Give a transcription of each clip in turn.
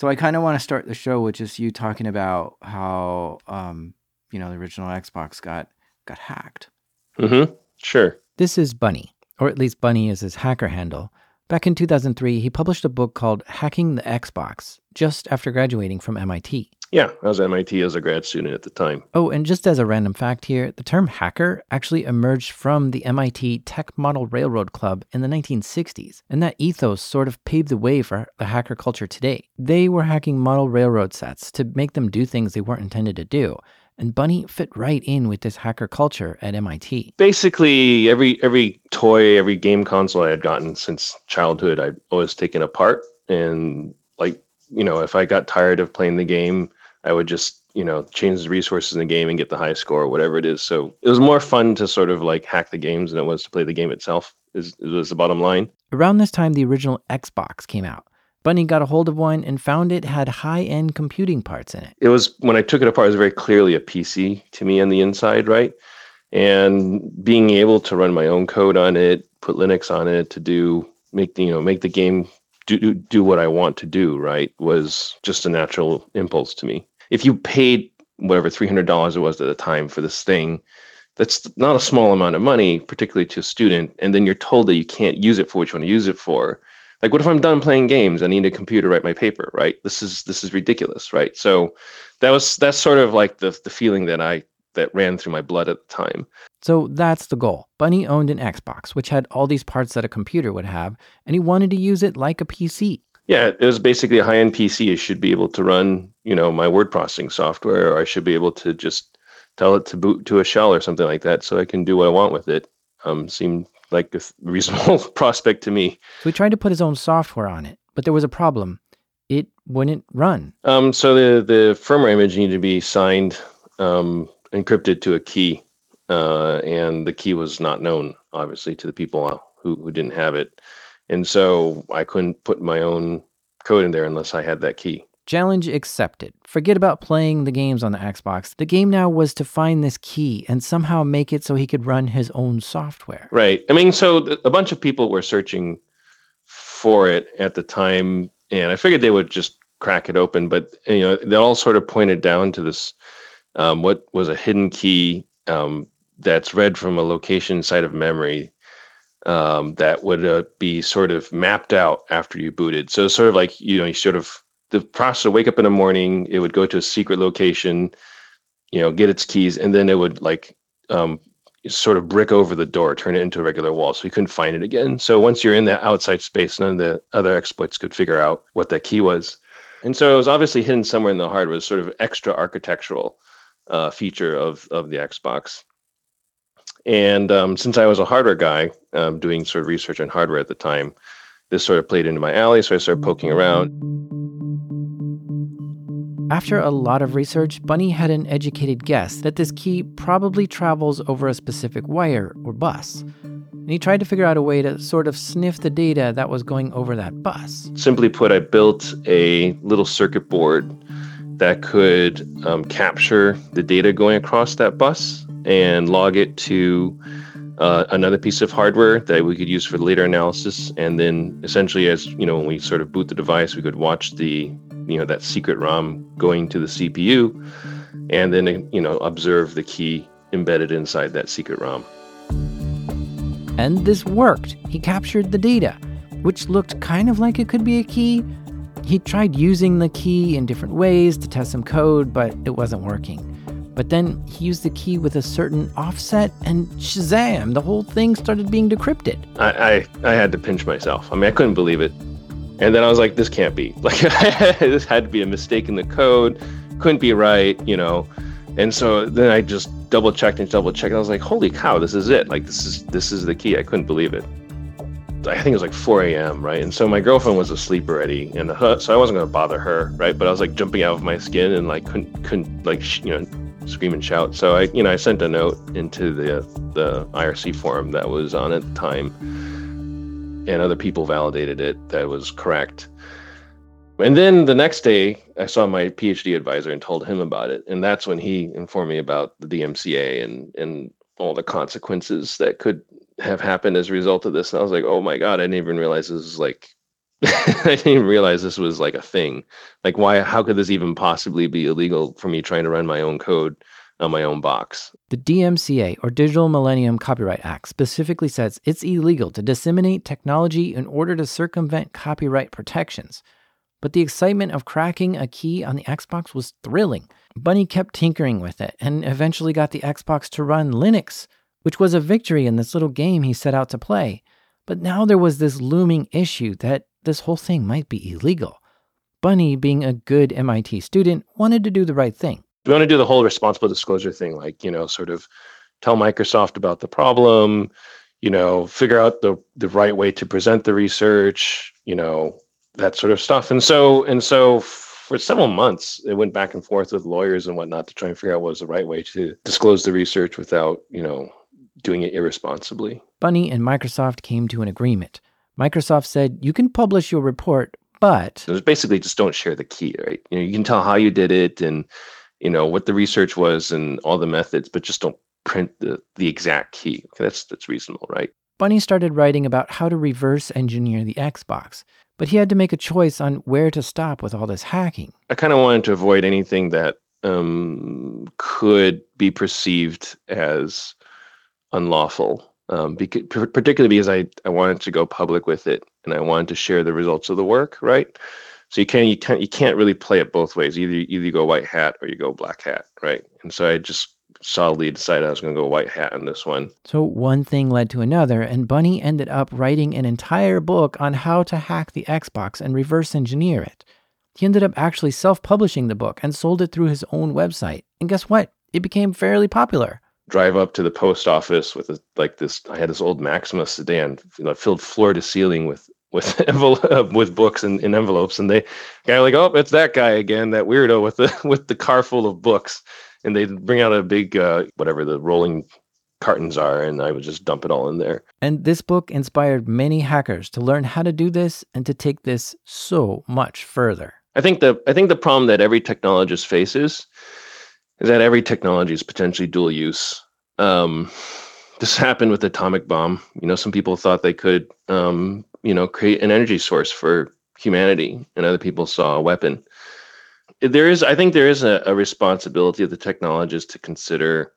So I kind of want to start the show with just you talking about how, you know, the original Xbox got hacked. Mm-hmm. Sure. This is Bunny, or at least Bunny is his hacker handle. Back in 2003, he published a book called Hacking the Xbox, just after graduating from MIT. Yeah, I was at MIT as a grad student at the time. Oh, and just as a random fact here, the term hacker actually emerged from the MIT Tech Model Railroad Club in the 1960s, and that ethos sort of paved the way for the hacker culture today. They were hacking model railroad sets to make them do things they weren't intended to do, and Bunny fit right in with this hacker culture at MIT. Basically, every toy, every game console I had gotten since childhood, I'd always taken apart, and like, you know, if I got tired of playing the game, I would just, you know, change the resources in the game and get the high score or whatever it is. So it was more fun to sort of like hack the games than it was to play the game itself, is the bottom line. Around this time, the original Xbox came out. Bunny got a hold of one and found it had high-end computing parts in it. It was, when I took it apart, it was very clearly a PC to me on the inside, right? And being able to run my own code on it, put Linux on it to make the game do what I want to do, right, was just a natural impulse to me. If you paid whatever $300 it was at the time for this thing, that's not a small amount of money, particularly to a student, and then you're told that you can't use it for what you want to use it for. Like, what if I'm done playing games? I need a computer to write my paper, right? This is ridiculous, right? So that's sort of like the feeling that ran through my blood at the time. So that's the goal. Bunny owned an Xbox, which had all these parts that a computer would have, and he wanted to use it like a PC. Yeah, it was basically a high-end PC. It should be able to run, you know, my word processing software, or I should be able to just tell it to boot to a shell or something like that so I can do what I want with it. Seemed like a reasonable prospect to me. So he tried to put his own software on it, but there was a problem. It wouldn't run. So the firmware image needed to be signed, encrypted to a key, and the key was not known, obviously, to the people who didn't have it. And so I couldn't put my own code in there unless I had that key. Challenge accepted. Forget about playing the games on the Xbox. The game now was to find this key and somehow make it so he could run his own software. Right. I mean, so a bunch of people were searching for it at the time, and I figured they would just crack it open, but you know, they all sort of pointed down to this, what was a hidden key that's read from a location inside of memory that would be sort of mapped out after you booted. So sort of like, you know, you sort of, the processor would wake up in the morning, it would go to a secret location, you know, get its keys, and then it would like sort of brick over the door, turn it into a regular wall, so you couldn't find it again. So once you're in that outside space, none of the other exploits could figure out what that key was. And so it was obviously hidden somewhere in the hardware. It was sort of extra architectural feature of the Xbox. And since I was a hardware guy, doing sort of research on hardware at the time, this sort of played into my alley, so I started poking around. After a lot of research, Bunny had an educated guess that this key probably travels over a specific wire or bus. And he tried to figure out a way to sort of sniff the data that was going over that bus. Simply put, I built a little circuit board that could capture the data going across that bus and log it to another piece of hardware that we could use for later analysis. And then essentially, as you know, when we sort of boot the device, we could watch the, you know, that secret ROM going to the CPU, and then, you know, observe the key embedded inside that secret ROM. And this worked. He captured the data, which looked kind of like it could be a key. He tried using the key in different ways to test some code, but it wasn't working. But then he used the key with a certain offset, and shazam, the whole thing started being decrypted. I had to pinch myself. I mean, I couldn't believe it. And then I was like, this can't be. Like, this had to be a mistake in the code. Couldn't be right, you know. And so then I just double checked. And I was like, holy cow, this is it. Like, this is the key. I couldn't believe it. I think it was like 4 a.m., right? And so my girlfriend was asleep already, and so I wasn't going to bother her, right? But I was like jumping out of my skin and like couldn't like, you know, scream and shout. So I, you know, I sent a note into the IRC forum that was on at the time, and other people validated it that it was correct. And then the next day, I saw my PhD advisor and told him about it, and that's when he informed me about the DMCA and all the consequences that could have happened as a result of this. And I was like, oh my God, I didn't even realize this was like I didn't realize this was like a thing. Like, why? How could this even possibly be illegal for me trying to run my own code on my own box? The DMCA, or Digital Millennium Copyright Act, specifically says it's illegal to disseminate technology in order to circumvent copyright protections. But the excitement of cracking a key on the Xbox was thrilling. Bungie kept tinkering with it and eventually got the Xbox to run Linux, which was a victory in this little game he set out to play. But now there was this looming issue that this whole thing might be illegal. Bungie, being a good MIT student, wanted to do the right thing. We want to do the whole responsible disclosure thing, like, you know, sort of tell Microsoft about the problem, you know, figure out the right way to present the research, you know, that sort of stuff. And so for several months, it went back and forth with lawyers and whatnot to try and figure out what was the right way to disclose the research without, you know, doing it irresponsibly. Bungie and Microsoft came to an agreement. Microsoft said, you can publish your report, but... It was basically just don't share the key, right? You know, you can tell how you did it and, you know, what the research was and all the methods, but just don't print the exact key. Okay, that's reasonable, right? Bungie started writing about how to reverse engineer the Xbox, but he had to make a choice on where to stop with all this hacking. I kind of wanted to avoid anything that could be perceived as unlawful, particularly because I wanted to go public with it and I wanted to share the results of the work, right? So you can't really play it both ways. Either you go white hat or you go black hat, right? And so I just solidly decided I was going to go white hat on this one. So one thing led to another, and Bungie ended up writing an entire book on how to hack the Xbox and reverse engineer it. He ended up actually self-publishing the book and sold it through his own website. And guess what? It became fairly popular. Drive up to the post office with I had this old Maxima sedan, you know, filled floor to ceiling with books in envelopes, and they kind of like, oh, it's that guy again, that weirdo with the car full of books. And they bring out a big, whatever the rolling cartons are, and I would just dump it all in there. And this book inspired many hackers to learn how to do this and to take this so much further. I think the problem that every technologist faces is that every technology is potentially dual use. This happened with the atomic bomb. You know, some people thought they could, you know, create an energy source for humanity, and other people saw a weapon. I think there is a responsibility of the technologists to consider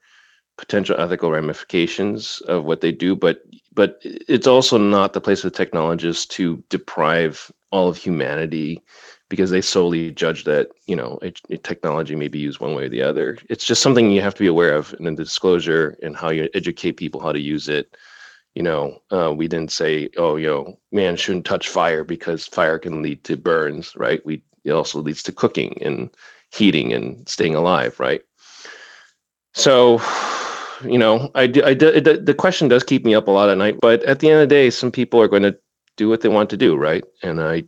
potential ethical ramifications of what they do, but it's also not the place of the technologists to deprive all of humanity because they solely judge that, you know, a technology may be used one way or the other. It's just something you have to be aware of, and the disclosure and how you educate people how to use it. You know, we didn't say, oh, yo, man shouldn't touch fire because fire can lead to burns, right? It also leads to cooking and heating and staying alive, right? So, you know, the question does keep me up a lot at night, but at the end of the day, some people are going to do what they want to do, right? And I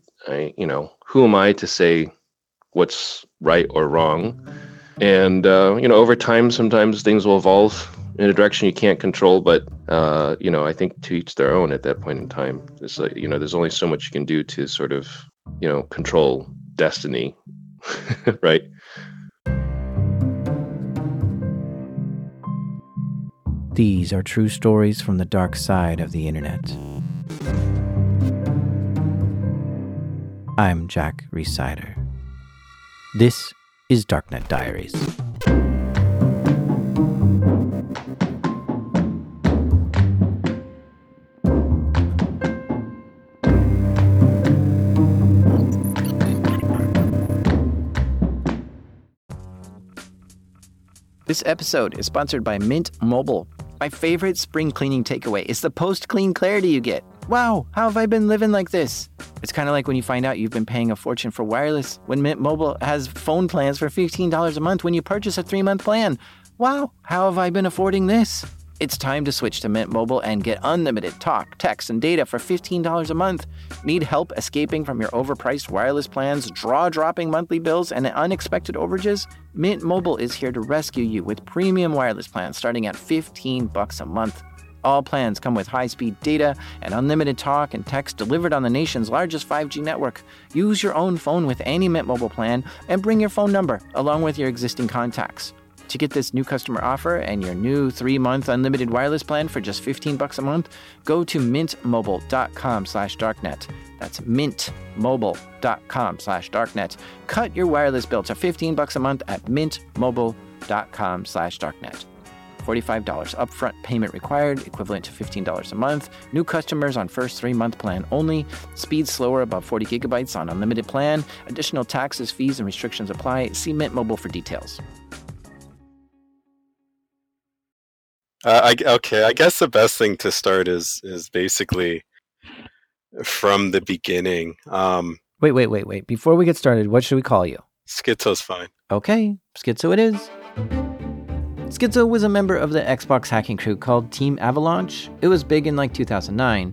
you know, who am I to say what's right or wrong? And, you know, over time, sometimes things will evolve in a direction you can't control, but, you know, I think to each their own at that point in time. It's like, you know, there's only so much you can do to sort of, you know, control destiny, right? These are true stories from the dark side of the internet. I'm Jack Resider. This is Darknet Diaries. This episode is sponsored by Mint Mobile. My favorite spring cleaning takeaway is the post-clean clarity you get. Wow, how have I been living like this? It's kind of like when you find out you've been paying a fortune for wireless when Mint Mobile has phone plans for $15 a month when you purchase a 3-month plan. Wow, how have I been affording this? It's time to switch to Mint Mobile and get unlimited talk, text, and data for $15 a month. Need help escaping from your overpriced wireless plans, dropping monthly bills, and unexpected overages? Mint Mobile is here to rescue you with premium wireless plans starting at $15 a month. All plans come with high-speed data and unlimited talk and text delivered on the nation's largest 5G network. Use your own phone with any Mint Mobile plan and bring your phone number along with your existing contacts. To get this new customer offer and your new 3-month unlimited wireless plan for just $15 a month, go to mintmobile.com/darknet. That's mintmobile.com/darknet. Cut your wireless bill to $15 a month at mintmobile.com/darknet. $45 upfront payment required, equivalent to $15 a month. New customers on first 3-month plan only. Speed slower above 40 gigabytes on unlimited plan. Additional taxes, fees, and restrictions apply. See Mint Mobile for details. I guess the best thing to start is basically from the beginning. Wait. Before we get started, what should we call you? Schizo's fine. Okay, Schizo it is. Schizo was a member of the Xbox hacking crew called Team Avalanche. It was big in like 2009.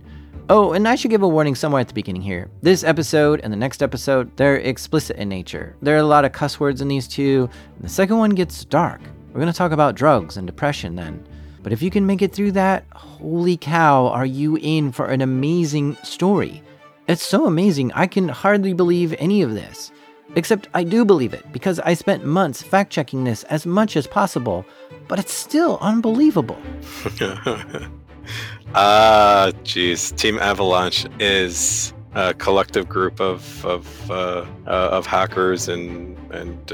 Oh, and I should give a warning somewhere at the beginning here. This episode and the next episode, they're explicit in nature. There are a lot of cuss words in these two. The second one gets dark. We're going to talk about drugs and depression then. But if you can make it through that, holy cow, are you in for an amazing story. It's so amazing, I can hardly believe any of this. Except I do believe it, because I spent months fact-checking this as much as possible, but it's still unbelievable. Jeez. Team Avalanche is a collective group of hackers and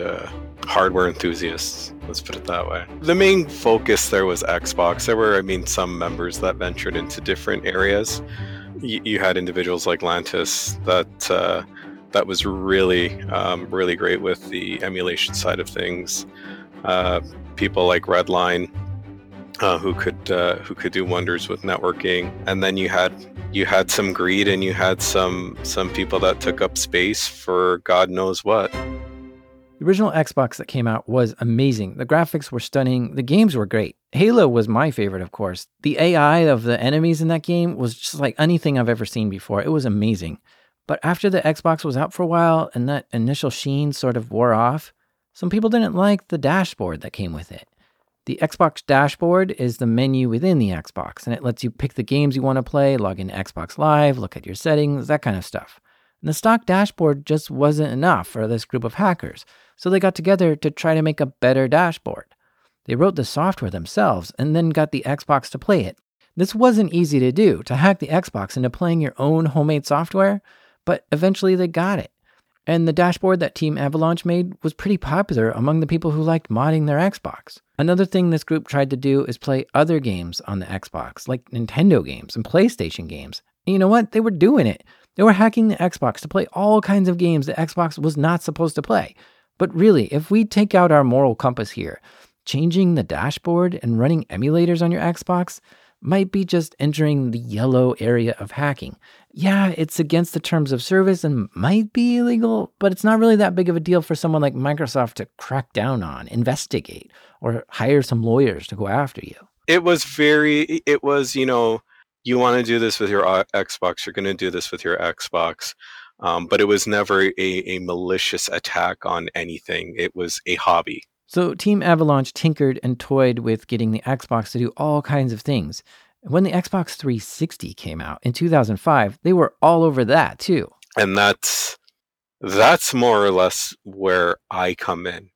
hardware enthusiasts. Let's put it that way. The main focus there was Xbox. There were, some members that ventured into different areas. You had individuals like Lantis that was really, really great with the emulation side of things. People like Redline, who could do wonders with networking. And then you had some greed, and you had some people that took up space for God knows what. The original Xbox that came out was amazing. The graphics were stunning. The games were great. Halo was my favorite, of course. The AI of the enemies in that game was just like anything I've ever seen before. It was amazing. But after the Xbox was out for a while and that initial sheen sort of wore off, some people didn't like the dashboard that came with it. The Xbox dashboard is the menu within the Xbox, and it lets you pick the games you want to play, log into Xbox Live, look at your settings, that kind of stuff. And the stock dashboard just wasn't enough for this group of hackers, so they got together to try to make a better dashboard. They wrote the software themselves and then got the Xbox to play it. This wasn't easy to do, to hack the Xbox into playing your own homemade software. But eventually they got it. And the dashboard that Team Avalanche made was pretty popular among the people who liked modding their Xbox. Another thing this group tried to do is play other games on the Xbox, like Nintendo games and PlayStation games. And you know what? They were doing it. They were hacking the Xbox to play all kinds of games the Xbox was not supposed to play. But really, if we take out our moral compass here, changing the dashboard and running emulators on your Xbox might be just entering the yellow area of hacking. Yeah, it's against the terms of service and might be illegal, but it's not really that big of a deal for someone like Microsoft to crack down on, investigate, or hire some lawyers to go after you. It was, you want to do this with your Xbox, you're going to do this with your Xbox. But it was never a malicious attack on anything. It was a hobby. So Team Avalanche tinkered and toyed with getting the Xbox to do all kinds of things. When the Xbox 360 came out in 2005, they were all over that too. And that's more or less where I come in.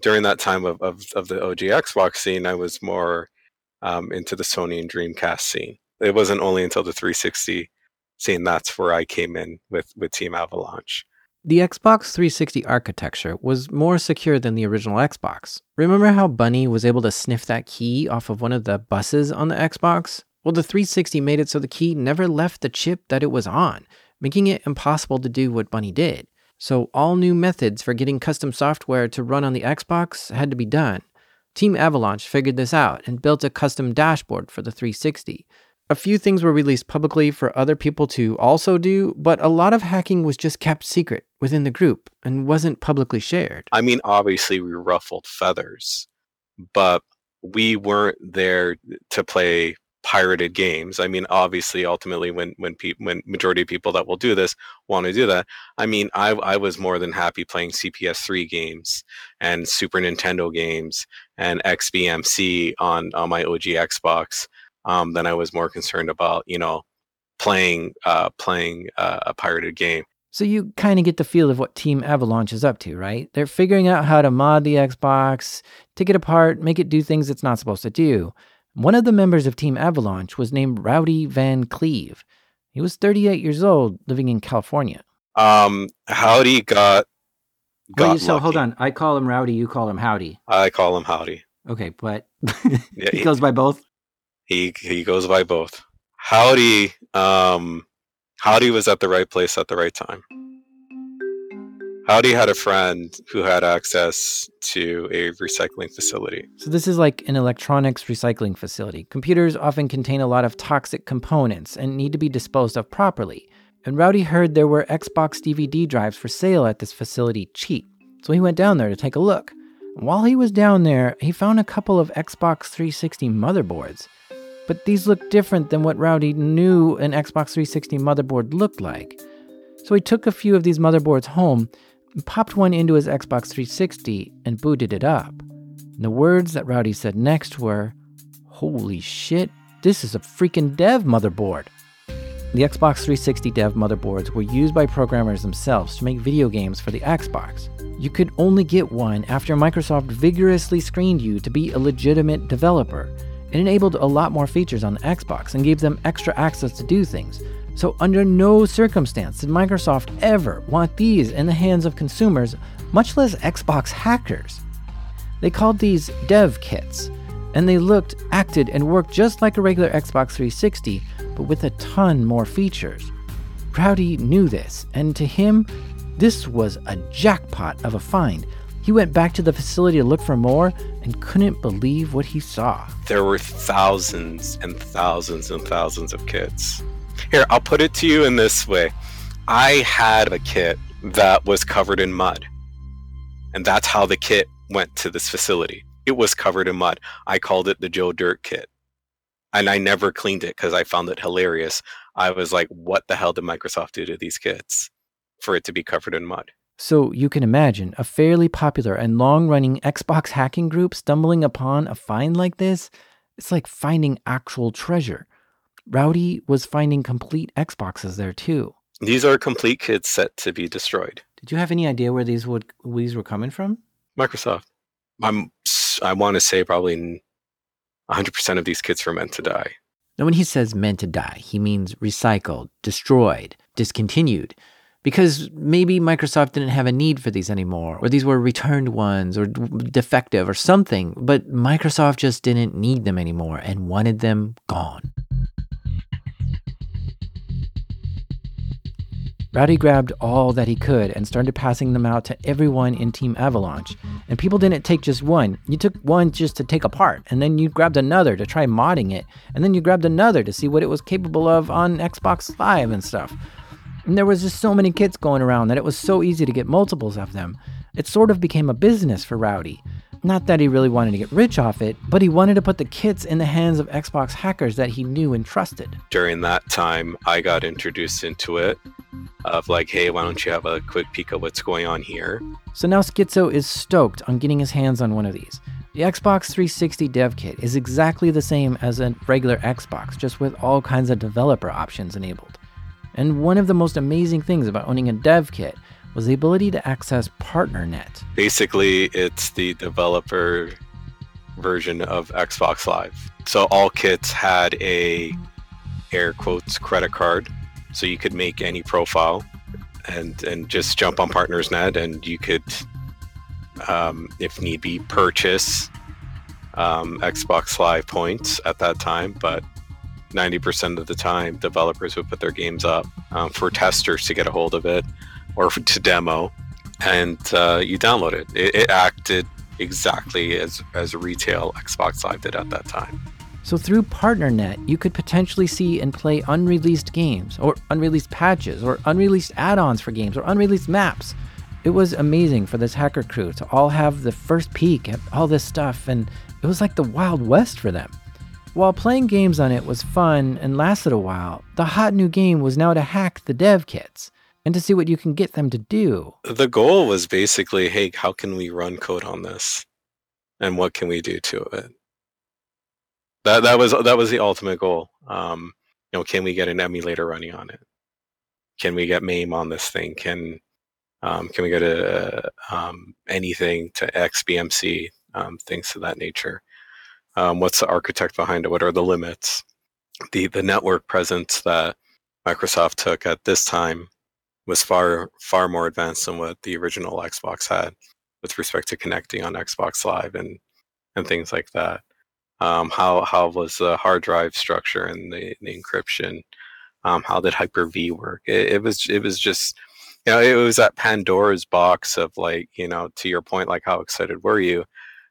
During that time of the OG Xbox scene, I was more into the Sony and Dreamcast scene. It wasn't only until the 360 scene that's where I came in with Team Avalanche. The Xbox 360 architecture was more secure than the original Xbox. Remember how Bunny was able to sniff that key off of one of the buses on the Xbox? Well, the 360 made it so the key never left the chip that it was on, making it impossible to do what Bunny did. So all new methods for getting custom software to run on the Xbox had to be done. Team Avalanche figured this out and built a custom dashboard for the 360. A few things were released publicly for other people to also do, but a lot of hacking was just kept secret within the group and wasn't publicly shared. Obviously we ruffled feathers, but we weren't there to play pirated games. Obviously, ultimately, when majority of people that will do this want to do that, I was more than happy playing CPS3 games and Super Nintendo games and XBMC on my OG Xbox. Then I was more concerned about playing a pirated game. So you kind of get the feel of what Team Avalanche is up to, right? They're figuring out how to mod the Xbox, take it apart, make it do things it's not supposed to do. One of the members of Team Avalanche was named Rowdy Van Cleave. He was 38 years old, living in California. Howdy got so lucky. Hold on. I call him Rowdy, you call him Howdy. I call him Howdy. Okay, but he goes by both? He goes by both. Howdy was at the right place at the right time. Howdy had a friend who had access to a recycling facility. So this is like an electronics recycling facility. Computers often contain a lot of toxic components and need to be disposed of properly. And Rowdy heard there were Xbox DVD drives for sale at this facility cheap. So he went down there to take a look. And while he was down there, he found a couple of Xbox 360 motherboards. But these looked different than what Rowdy knew an Xbox 360 motherboard looked like. So he took a few of these motherboards home and popped one into his Xbox 360 and booted it up. And the words that Rowdy said next were, "Holy shit, this is a freaking dev motherboard." The Xbox 360 dev motherboards were used by programmers themselves to make video games for the Xbox. You could only get one after Microsoft vigorously screened you to be a legitimate developer. It enabled a lot more features on the Xbox and gave them extra access to do things. So under no circumstance did Microsoft ever want these in the hands of consumers, much less Xbox hackers. They called these dev kits, and they looked, acted, and worked just like a regular Xbox 360, but with a ton more features. Rowdy knew this, and to him, this was a jackpot of a find. He went back to the facility to look for more and couldn't believe what he saw. There were thousands and thousands and thousands of kits. Here, I'll put it to you in this way. I had a kit that was covered in mud. And that's how the kit went to this facility. It was covered in mud. I called it the Joe Dirt kit. And I never cleaned it because I found it hilarious. I was like, what the hell did Microsoft do to these kits for it to be covered in mud? So you can imagine a fairly popular and long-running Xbox hacking group stumbling upon a find like this. It's like finding actual treasure. Rowdy was finding complete Xboxes there too. These are complete kits set to be destroyed. Did you have any idea where these were coming from? Microsoft. I want to say probably 100% of these kits were meant to die. Now when he says meant to die, he means recycled, destroyed, discontinued. Because maybe Microsoft didn't have a need for these anymore, or these were returned ones, or defective, or something. But Microsoft just didn't need them anymore and wanted them gone. Rowdy grabbed all that he could and started passing them out to everyone in Team Avalanche. And people didn't take just one. You took one just to take apart, and then you grabbed another to try modding it, and then you grabbed another to see what it was capable of on Xbox Live and stuff. And there was just so many kits going around that it was so easy to get multiples of them. It sort of became a business for Rowdy. Not that he really wanted to get rich off it, but he wanted to put the kits in the hands of Xbox hackers that he knew and trusted. During that time, I got introduced into it of like, hey, why don't you have a quick peek at what's going on here? So now Schizo is stoked on getting his hands on one of these. The Xbox 360 dev kit is exactly the same as a regular Xbox, just with all kinds of developer options enabled. And one of the most amazing things about owning a dev kit was the ability to access PartnerNet. Basically, it's the developer version of Xbox Live. So all kits had a, air quotes, credit card, so you could make any profile and just jump on PartnerNet, and you could, if need be, purchase Xbox Live points at that time, but 90% of the time, developers would put their games up for testers to get a hold of it or to demo, and you download it. It acted exactly as retail Xbox Live did at that time. So through PartnerNet, you could potentially see and play unreleased games or unreleased patches or unreleased add-ons for games or unreleased maps. It was amazing for this hacker crew to all have the first peek at all this stuff, and it was like the Wild West for them. While playing games on it was fun and lasted a while, the hot new game was now to hack the dev kits and to see what you can get them to do. The goal was basically, hey, how can we run code on this? And what can we do to it? That was the ultimate goal. Can we get an emulator running on it? can we get MAME on this thing? Can we go to anything, to XBMC, things of that nature? What's the architect behind it? What are the limits? The network presence that Microsoft took at this time was far more advanced than what the original Xbox had with respect to connecting on Xbox Live and things like that. How was the hard drive structure and the encryption? How did Hyper-V work? It was just, you know, it was that Pandora's box of, like, you know, to your point, like, how excited were you?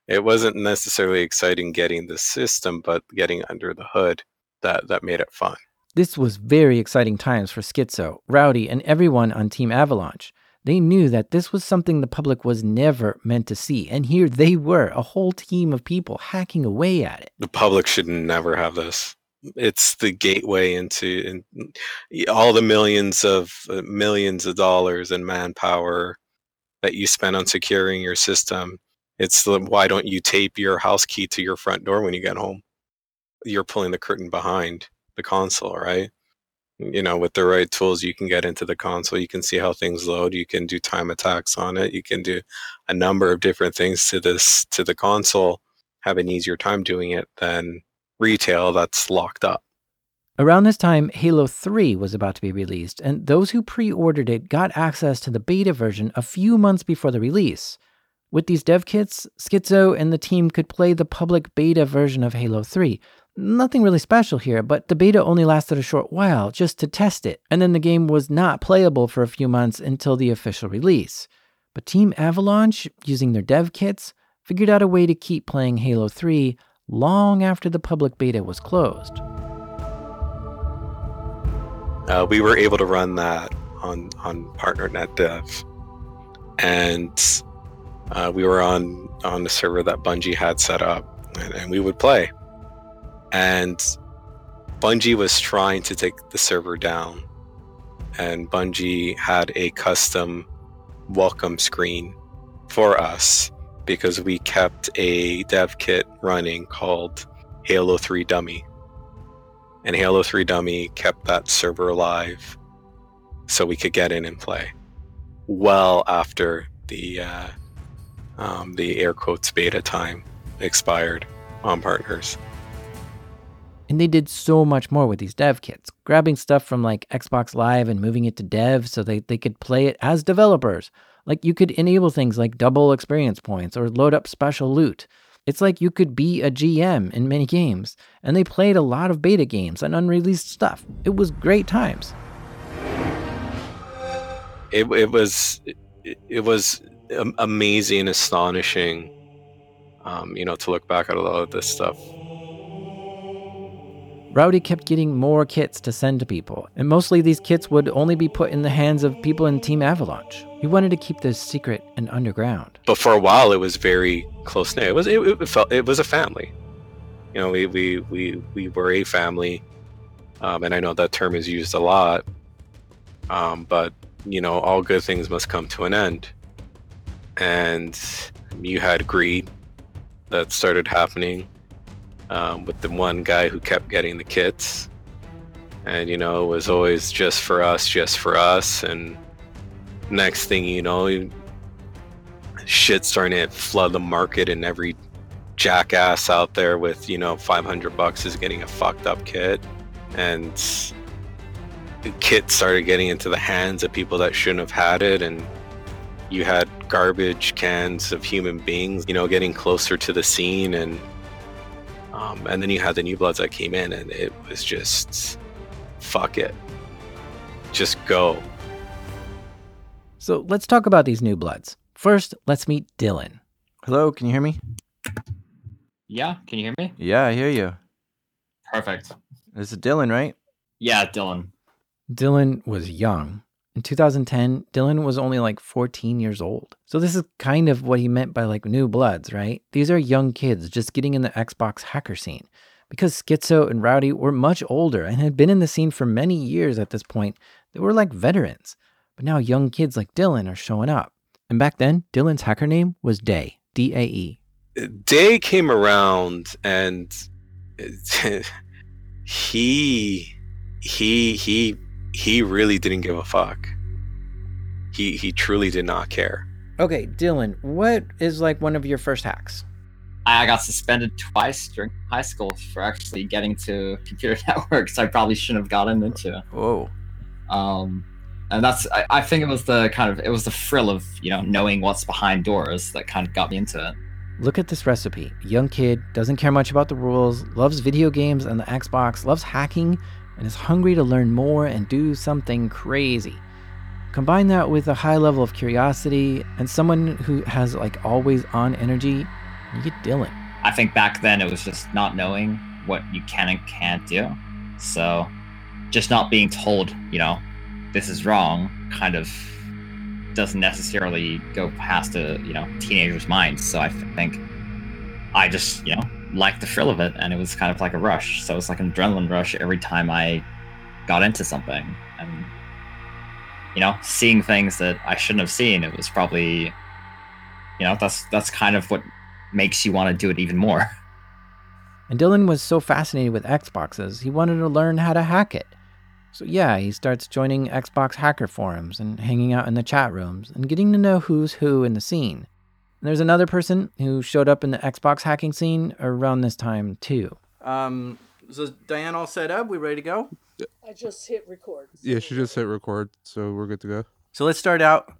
It wasn't necessarily exciting getting the system, but getting under the hood that made it fun. This was very exciting times for Schizo, Rowdy, and everyone on Team Avalanche. They knew that this was something the public was never meant to see, and here they were, a whole team of people hacking away at it. The public should never have this. It's the gateway into all the millions of dollars and manpower that you spend on securing your system. It's the, why don't you tape your house key to your front door when you get home? You're pulling the curtain behind the console, right? You know, with the right tools, you can get into the console. You can see how things load. You can do time attacks on it. You can do a number of different things to the console. Have an easier time doing it than retail that's locked up. Around this time, Halo 3 was about to be released, and those who pre-ordered it got access to the beta version a few months before the release. With these dev kits, Schizo and the team could play the public beta version of Halo 3. Nothing really special here, but the beta only lasted a short while just to test it, and then the game was not playable for a few months until the official release. But Team Avalanche, using their dev kits, figured out a way to keep playing Halo 3 long after the public beta was closed. We were able to run that on PartnerNet Dev, and we were on the server that Bungie had set up, and we would play. And Bungie was trying to take the server down, and Bungie had a custom welcome screen for us because we kept a dev kit running called Halo 3 Dummy. And Halo 3 Dummy kept that server alive so we could get in and play well after the air quotes beta time expired on partners. And they did so much more with these dev kits, grabbing stuff from like Xbox Live and moving it to dev so they could play it as developers. Like, you could enable things like double experience points or load up special loot. It's like you could be a GM in many games, and they played a lot of beta games and unreleased stuff. It was great times. It was amazing, astonishing, you know, to look back at a lot of this stuff. Rowdy kept getting more kits to send to people, and mostly these kits would only be put in the hands of people in Team Avalanche. He wanted to keep this secret and underground. But for a while, it was very close knit. It was a family. You know, we were a family, and I know that term is used a lot. But you know, all good things must come to an end, and you had greed that started happening. With the one guy who kept getting the kits, and you know, it was always just for us, and next thing you know, shit's starting to flood the market, and every jackass out there with, you know, $500 is getting a fucked up kit, and the kit started getting into the hands of people that shouldn't have had it, and you had garbage cans of human beings, you know, getting closer to the scene. And and then you had the new bloods that came in, and it was just, fuck it. Just go. So let's talk about these new bloods. First, let's meet Dylan. Hello, can you hear me? Yeah, can you hear me? Yeah, I hear you. Perfect. This is Dylan, right? Yeah, Dylan. Dylan was young. In 2010, Dylan was only like 14 years old. So this is kind of what he meant by like new bloods, right? These are young kids just getting in the Xbox hacker scene. Because Schizo and Rowdy were much older and had been in the scene for many years at this point, they were like veterans. But now young kids like Dylan are showing up. And back then, Dylan's hacker name was Dae, D-A-E. Dae came around, and he he really didn't give a fuck. He truly did not care. Okay, Dylan, what is like one of your first hacks? I got suspended twice during high school for actually getting to computer networks I probably shouldn't have gotten into. Whoa. And that's, I think it was the kind of, it was the thrill of, you know, knowing what's behind doors that kind of got me into it. Look at this recipe. Young kid, doesn't care much about the rules, loves video games and the Xbox, loves hacking, and is hungry to learn more and do something crazy. Combine that with a high level of curiosity and someone who has like always on energy, you get Dylan. I think back then it was just not knowing what you can and can't do. So just not being told, you know, this is wrong kind of doesn't necessarily go past a, you know, teenager's mind. So I think I just, you know, liked the thrill of it, and it was kind of like a rush. So it was like an adrenaline rush every time I got into something. And, you know, seeing things that I shouldn't have seen, it was probably, you know, that's kind of what makes you want to do it even more. And Dylan was so fascinated with Xboxes, he wanted to learn how to hack it. So yeah, he starts joining Xbox hacker forums and hanging out in the chat rooms and getting to know who's who in the scene. And there's another person who showed up in the Xbox hacking scene around this time too. So Diane all set up? We ready to go? I just hit record. Yeah, she just hit record, so we're good to go. So let's start out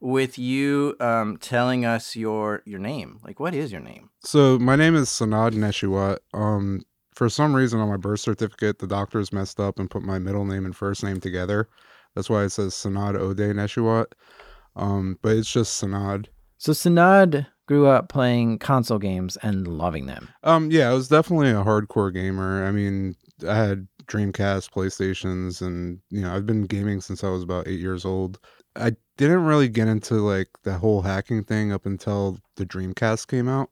with you telling us your name. Like, what is your name? So my name is Sanad Nesheiwat. For some reason on my birth certificate, the doctors messed up and put my middle name and first name together. That's why it says Sanad Ode Nesheiwat. But it's just Sanad. So Sanad grew up playing console games and loving them. Yeah, I was definitely a hardcore gamer. I mean, I had Dreamcast, PlayStations, and, you know, I've been gaming since I was about 8 years old. I didn't really get into like the whole hacking thing up until the Dreamcast came out.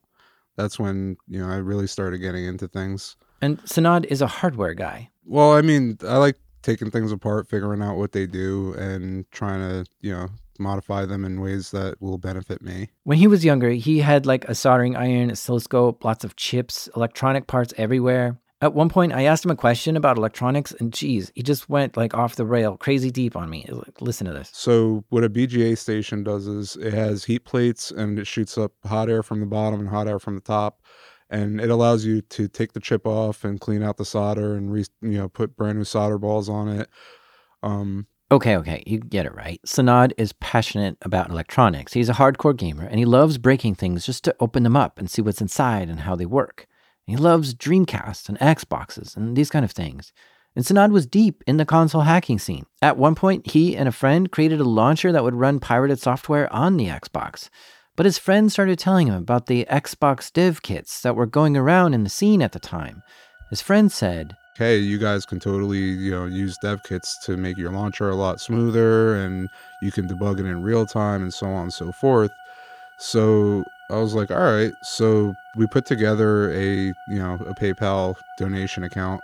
That's when, you know, I really started getting into things. And Sanad is a hardware guy. Well, I mean, I like taking things apart, figuring out what they do, and trying to, you know, modify them in ways that will benefit me. When he was younger, he had like a soldering iron, oscilloscope, lots of chips, electronic parts everywhere. At one point, I asked him a question about electronics, and geez, he just went like off the rail, crazy deep on me. Listen to this. So what a BGA station does is it has heat plates, and it shoots up hot air from the bottom and hot air from the top, and it allows you to take the chip off and clean out the solder and put brand new solder balls on it. Okay, you get it right. Sanad is passionate about electronics. He's a hardcore gamer, and he loves breaking things just to open them up and see what's inside and how they work. And he loves Dreamcasts and Xboxes and these kind of things. And Sanad was deep in the console hacking scene. At one point, he and a friend created a launcher that would run pirated software on the Xbox. But his friend started telling him about the Xbox dev kits that were going around in the scene at the time. His friend said, hey, you guys can totally, you know, use dev kits to make your launcher a lot smoother, and you can debug it in real time, and so on and so forth. So I was like, all right. So we put together a PayPal donation account,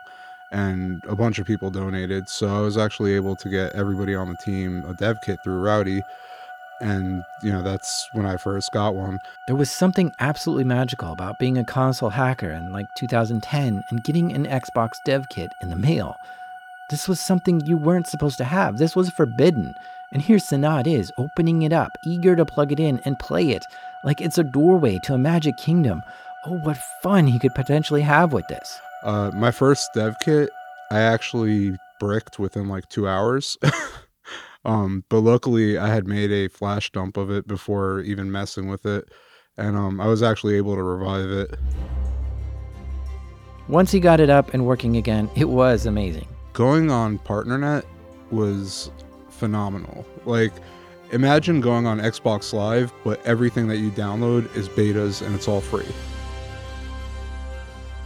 and a bunch of people donated. So I was actually able to get everybody on the team a dev kit through Rowdy. And, you know, that's when I first got one. There was something absolutely magical about being a console hacker in like 2010 and getting an Xbox dev kit in the mail. This was something you weren't supposed to have. This was forbidden. And here Sanad is, opening it up, eager to plug it in and play it like it's a doorway to a magic kingdom. Oh, what fun he could potentially have with this. My first dev kit, I actually bricked within like 2 hours. But luckily, I had made a flash dump of it before even messing with it, and I was actually able to revive it. Once he got it up and working again, it was amazing. Going on PartnerNet was phenomenal. Like, imagine going on Xbox Live, but everything that you download is betas, and it's all free.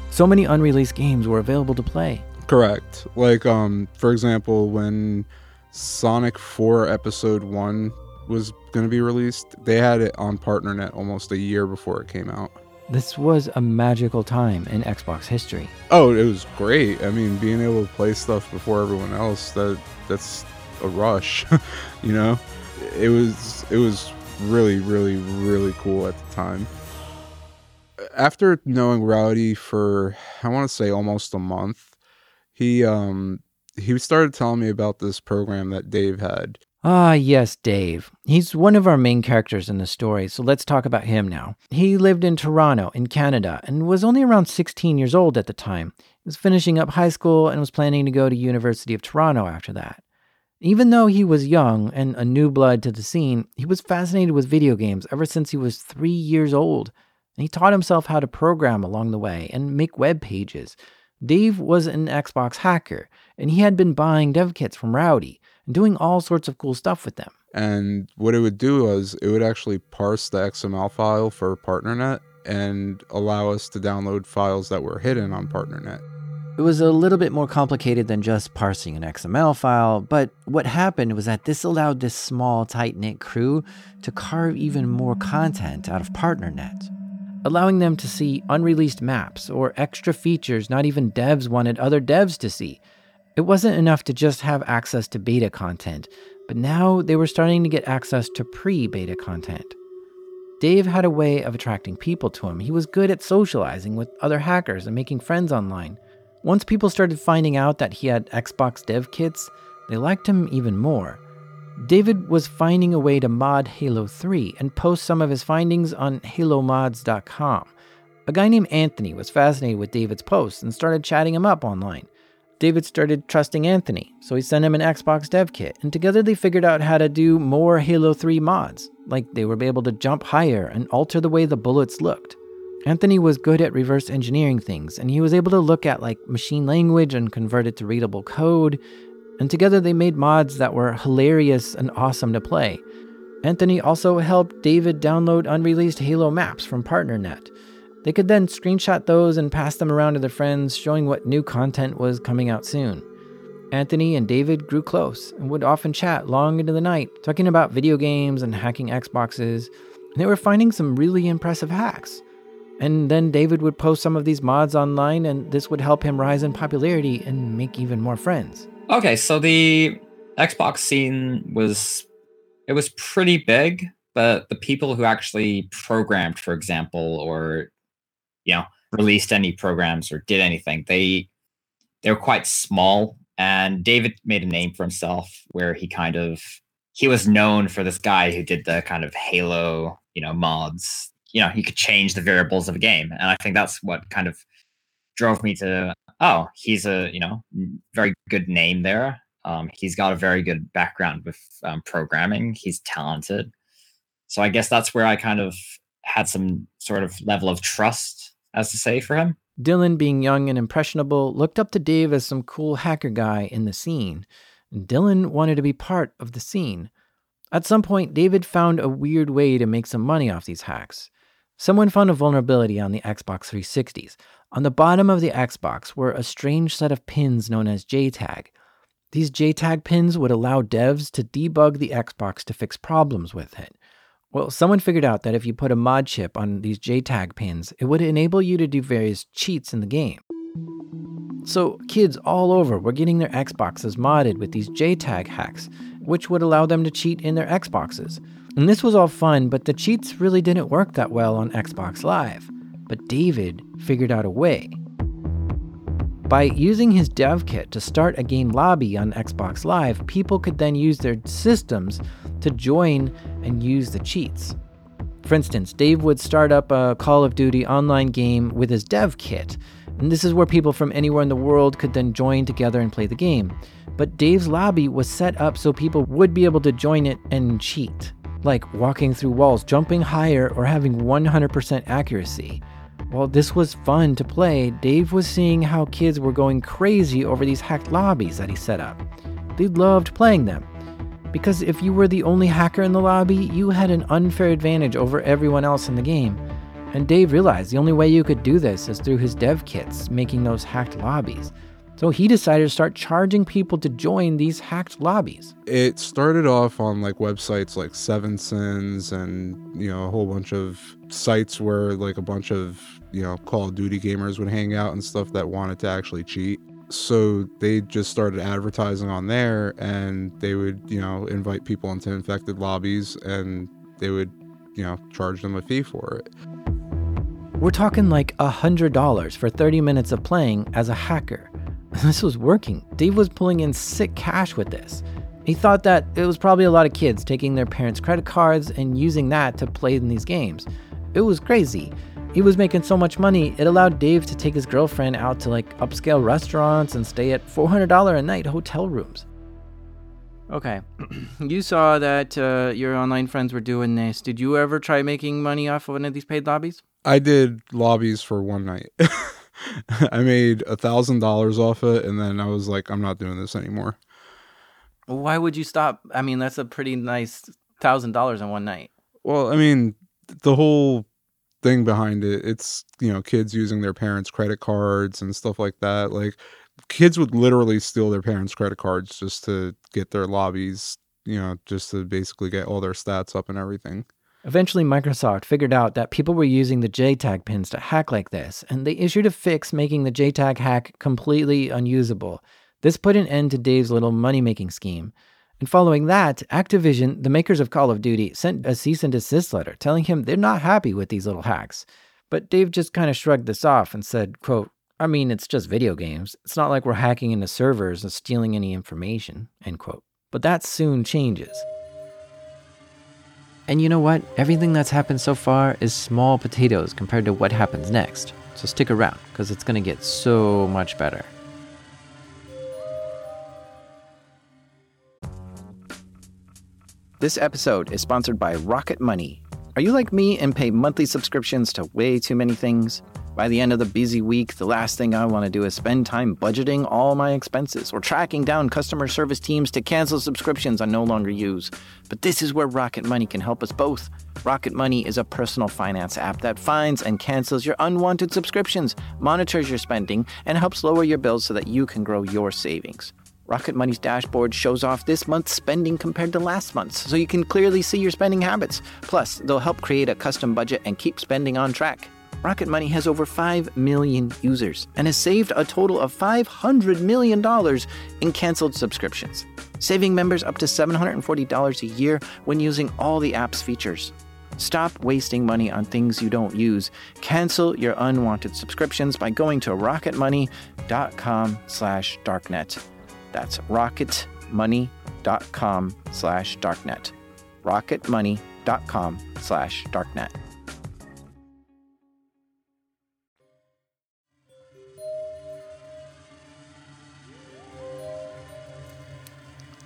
So many unreleased games were available to play. Correct. Like, for example, when Sonic 4 Episode 1 was going to be released, they had it on PartnerNet almost a year before it came out. This was a magical time in Xbox history. Oh, it was great. I mean, being able to play stuff before everyone else, that's a rush, you know? It was really, really, really cool at the time. After knowing Rowdy for, I want to say, almost a month, he he started telling me about this program that Dave had. Ah, yes, Dave. He's one of our main characters in the story, so let's talk about him now. He lived in Toronto, in Canada, and was only around 16 years old at the time. He was finishing up high school and was planning to go to University of Toronto after that. Even though he was young and a new blood to the scene, he was fascinated with video games ever since he was 3 years old, and he taught himself how to program along the way and make web pages. Dave was an Xbox hacker, and he had been buying dev kits from Rowdy, doing all sorts of cool stuff with them. And what it would do was it would actually parse the XML file for PartnerNet and allow us to download files that were hidden on PartnerNet. It was a little bit more complicated than just parsing an XML file, but what happened was that this allowed this small, tight-knit crew to carve even more content out of PartnerNet, allowing them to see unreleased maps or extra features not even devs wanted other devs to see. It wasn't enough to just have access to beta content, but now they were starting to get access to pre-beta content. Dave had a way of attracting people to him. He was good at socializing with other hackers and making friends online. Once people started finding out that he had Xbox dev kits, they liked him even more. David was finding a way to mod Halo 3 and post some of his findings on halomods.com. A guy named Anthony was fascinated with David's posts and started chatting him up online. David started trusting Anthony, so he sent him an Xbox dev kit, and together they figured out how to do more Halo 3 mods, like they were able to jump higher and alter the way the bullets looked. Anthony was good at reverse engineering things, and he was able to look at like machine language and convert it to readable code, and together they made mods that were hilarious and awesome to play. Anthony also helped David download unreleased Halo maps from PartnerNet. They could then screenshot those and pass them around to their friends, showing what new content was coming out soon. Anthony and David grew close and would often chat long into the night, talking about video games and hacking Xboxes, and they were finding some really impressive hacks. And then David would post some of these mods online, and this would help him rise in popularity and make even more friends. Okay, so the Xbox scene was pretty big, but the people who actually programmed, for example, or released any programs or did anything, they were quite small. And David made a name for himself where he was known for this guy who did the kind of Halo, mods. He could change the variables of a game. And I think that's what kind of drove me to, he's a, very good name there. He's got a very good background with programming. He's talented. So I guess that's where I kind of had some sort of level of trust, as to say, for him. Dylan, being young and impressionable, looked up to Dave as some cool hacker guy in the scene. Dylan wanted to be part of the scene. At some point, David found a weird way to make some money off these hacks. Someone found a vulnerability on the Xbox 360s. On the bottom of the Xbox were a strange set of pins known as JTAG. These JTAG pins would allow devs to debug the Xbox to fix problems with it. Well, someone figured out that if you put a mod chip on these JTAG pins, it would enable you to do various cheats in the game. So kids all over were getting their Xboxes modded with these JTAG hacks, which would allow them to cheat in their Xboxes. And this was all fun, but the cheats really didn't work that well on Xbox Live. But David figured out a way. By using his dev kit to start a game lobby on Xbox Live, people could then use their systems to join and use the cheats. For instance, Dave would start up a Call of Duty online game with his dev kit, and this is where people from anywhere in the world could then join together and play the game. But Dave's lobby was set up so people would be able to join it and cheat, like walking through walls, jumping higher, or having 100% accuracy. While this was fun to play, Dave was seeing how kids were going crazy over these hacked lobbies that he set up. They loved playing them, because if you were the only hacker in the lobby, you had an unfair advantage over everyone else in the game. And Dave realized the only way you could do this is through his dev kits, making those hacked lobbies. So he decided to start charging people to join these hacked lobbies. It started off on like websites like Seven Sins and, a whole bunch of sites where like a bunch of, Call of Duty gamers would hang out and stuff that wanted to actually cheat. So they just started advertising on there, and they would, invite people into infected lobbies, and they would, charge them a fee for it. We're talking like $100 for 30 minutes of playing as a hacker. This was working. Dave was pulling in sick cash with this. He thought that it was probably a lot of kids taking their parents' credit cards and using that to play in these games. It was crazy. He was making so much money, it allowed Dave to take his girlfriend out to like upscale restaurants and stay at $400 a night hotel rooms. Okay, you saw that your online friends were doing this. Did you ever try making money off of one of these paid lobbies? I did lobbies for one night. I made $1,000 off it, and then I was like, I'm not doing this anymore. Why would you stop? I mean, that's a pretty nice $1,000 in one night. Well, I mean, the whole thing behind it, it's, you know, kids using their parents' credit cards and stuff like that. Like, kids would literally steal their parents' credit cards just to get their lobbies, you know, just to basically get all their stats up and everything. Eventually, Microsoft figured out that people were using the JTAG pins to hack like this, and they issued a fix making the JTAG hack completely unusable. This put an end to Dave's little money-making scheme. And following that, Activision, the makers of Call of Duty, sent a cease and desist letter telling him they're not happy with these little hacks. But Dave just kind of shrugged this off and said, quote, I mean, it's just video games. It's not like we're hacking into servers and stealing any information, end quote. But that soon changes. And you know what? Everything that's happened so far is small potatoes compared to what happens next. So stick around, because it's going to get so much better. This episode is sponsored by Rocket Money. Are you like me and pay monthly subscriptions to way too many things? By the end of the busy week, the last thing I want to do is spend time budgeting all my expenses or tracking down customer service teams to cancel subscriptions I no longer use. But this is where Rocket Money can help us both. Rocket Money is a personal finance app that finds and cancels your unwanted subscriptions, monitors your spending, and helps lower your bills so that you can grow your savings. Rocket Money's dashboard shows off this month's spending compared to last month's, so you can clearly see your spending habits. Plus, they'll help create a custom budget and keep spending on track. Rocket Money has over 5 million users and has saved a total of $500 million in canceled subscriptions, saving members up to $740 a year when using all the app's features. Stop wasting money on things you don't use. Cancel your unwanted subscriptions by going to rocketmoney.com/darknet. That's rocketmoney.com/darknet. rocketmoney.com/darknet.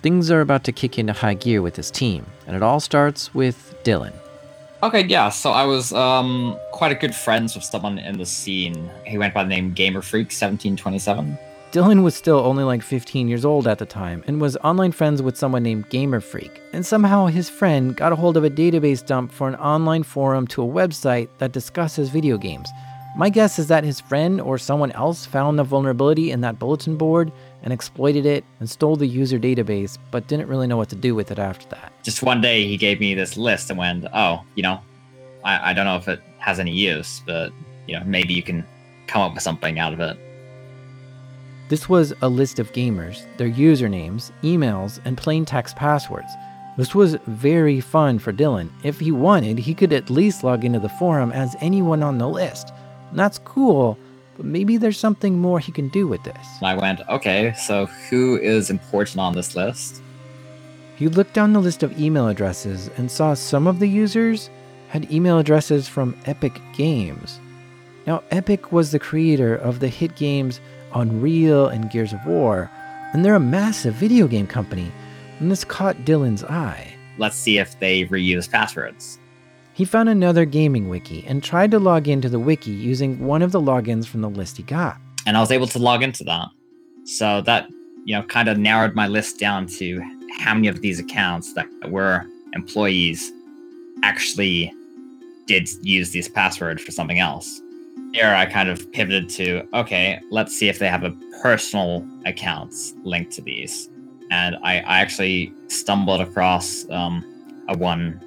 Things are about to kick into high gear with his team, and it all starts with Dylan. Okay, yeah, so I was quite a good friends with someone in the scene. He went by the name Gamer Freak 1727. Dylan was still only like 15 years old at the time and was online friends with someone named Gamer Freak, and somehow his friend got a hold of a database dump for an online forum to a website that discusses video games. My guess is that his friend or someone else found the vulnerability in that bulletin board and exploited it and stole the user database, but didn't really know what to do with it after that. Just one day he gave me this list and went, oh, you know, I don't know if it has any use, but, you know, maybe you can come up with something out of it. This was a list of gamers, their usernames, emails, and plain text passwords. This was very fun for Dylan. If he wanted, he could at least log into the forum as anyone on the list. And that's cool, but maybe there's something more he can do with this. I went, okay, so who is important on this list? He looked down the list of email addresses and saw some of the users had email addresses from Epic Games. Now, Epic was the creator of the hit games Unreal and Gears of War, and they're a massive video game company, and this caught Dylan's eye. Let's see if they reuse passwords. He found another gaming wiki and tried to log into the wiki using one of the logins from the list he got. And I was able to log into that. So that, you know, kind of narrowed my list down to how many of these accounts that were employees actually did use this password for something else. Here I kind of pivoted to, okay, let's see if they have a personal accounts linked to these. And I actually stumbled across a one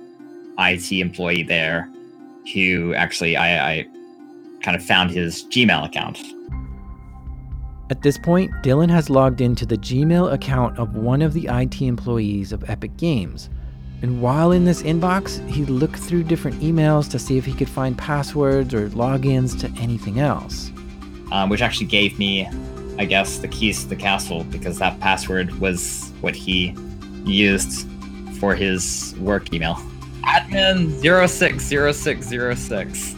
IT employee there who actually I kind of found his Gmail account. At this point, Dylan has logged into the Gmail account of one of the IT employees of Epic Games. And while in this inbox, he looked through different emails to see if he could find passwords or logins to anything else. Which actually gave me I guess, the keys to the castle, because that password was what he used for his work email. Admin 060606.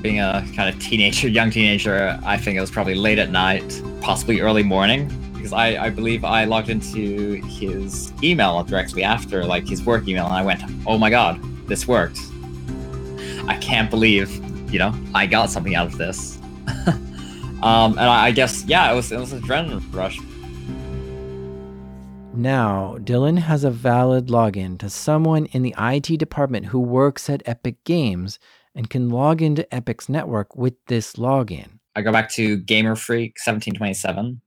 Being a kind of young teenager, I think it was probably late at night, possibly early morning, because I believe I logged into his email directly after, like, his work email, and I went, oh my god, this worked. I can't believe, you know, I got something out of this. And I guess, yeah, it was an adrenaline rush. Now, Dylan has a valid login to someone in the IT department who works at Epic Games and can log into Epic's network with this login. I go back to Gamer Freak 1727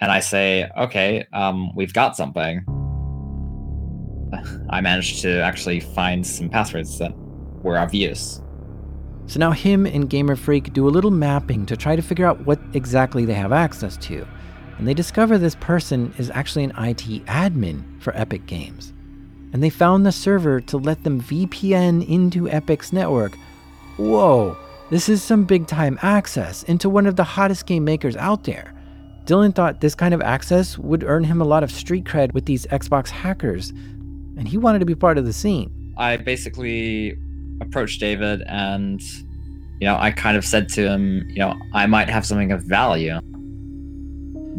and I say, okay, we've got something. I managed to actually find some passwords that were obvious. So now him and Gamer Freak do a little mapping to try to figure out what exactly they have access to. And they discover this person is actually an IT admin for Epic Games. And they found the server to let them VPN into Epic's network. Whoa, this is some big time access into one of the hottest game makers out there. Dylan thought this kind of access would earn him a lot of street cred with these Xbox hackers, and he wanted to be part of the scene. I basically approached David and, you know, I kind of said to him, you know, I might have something of value.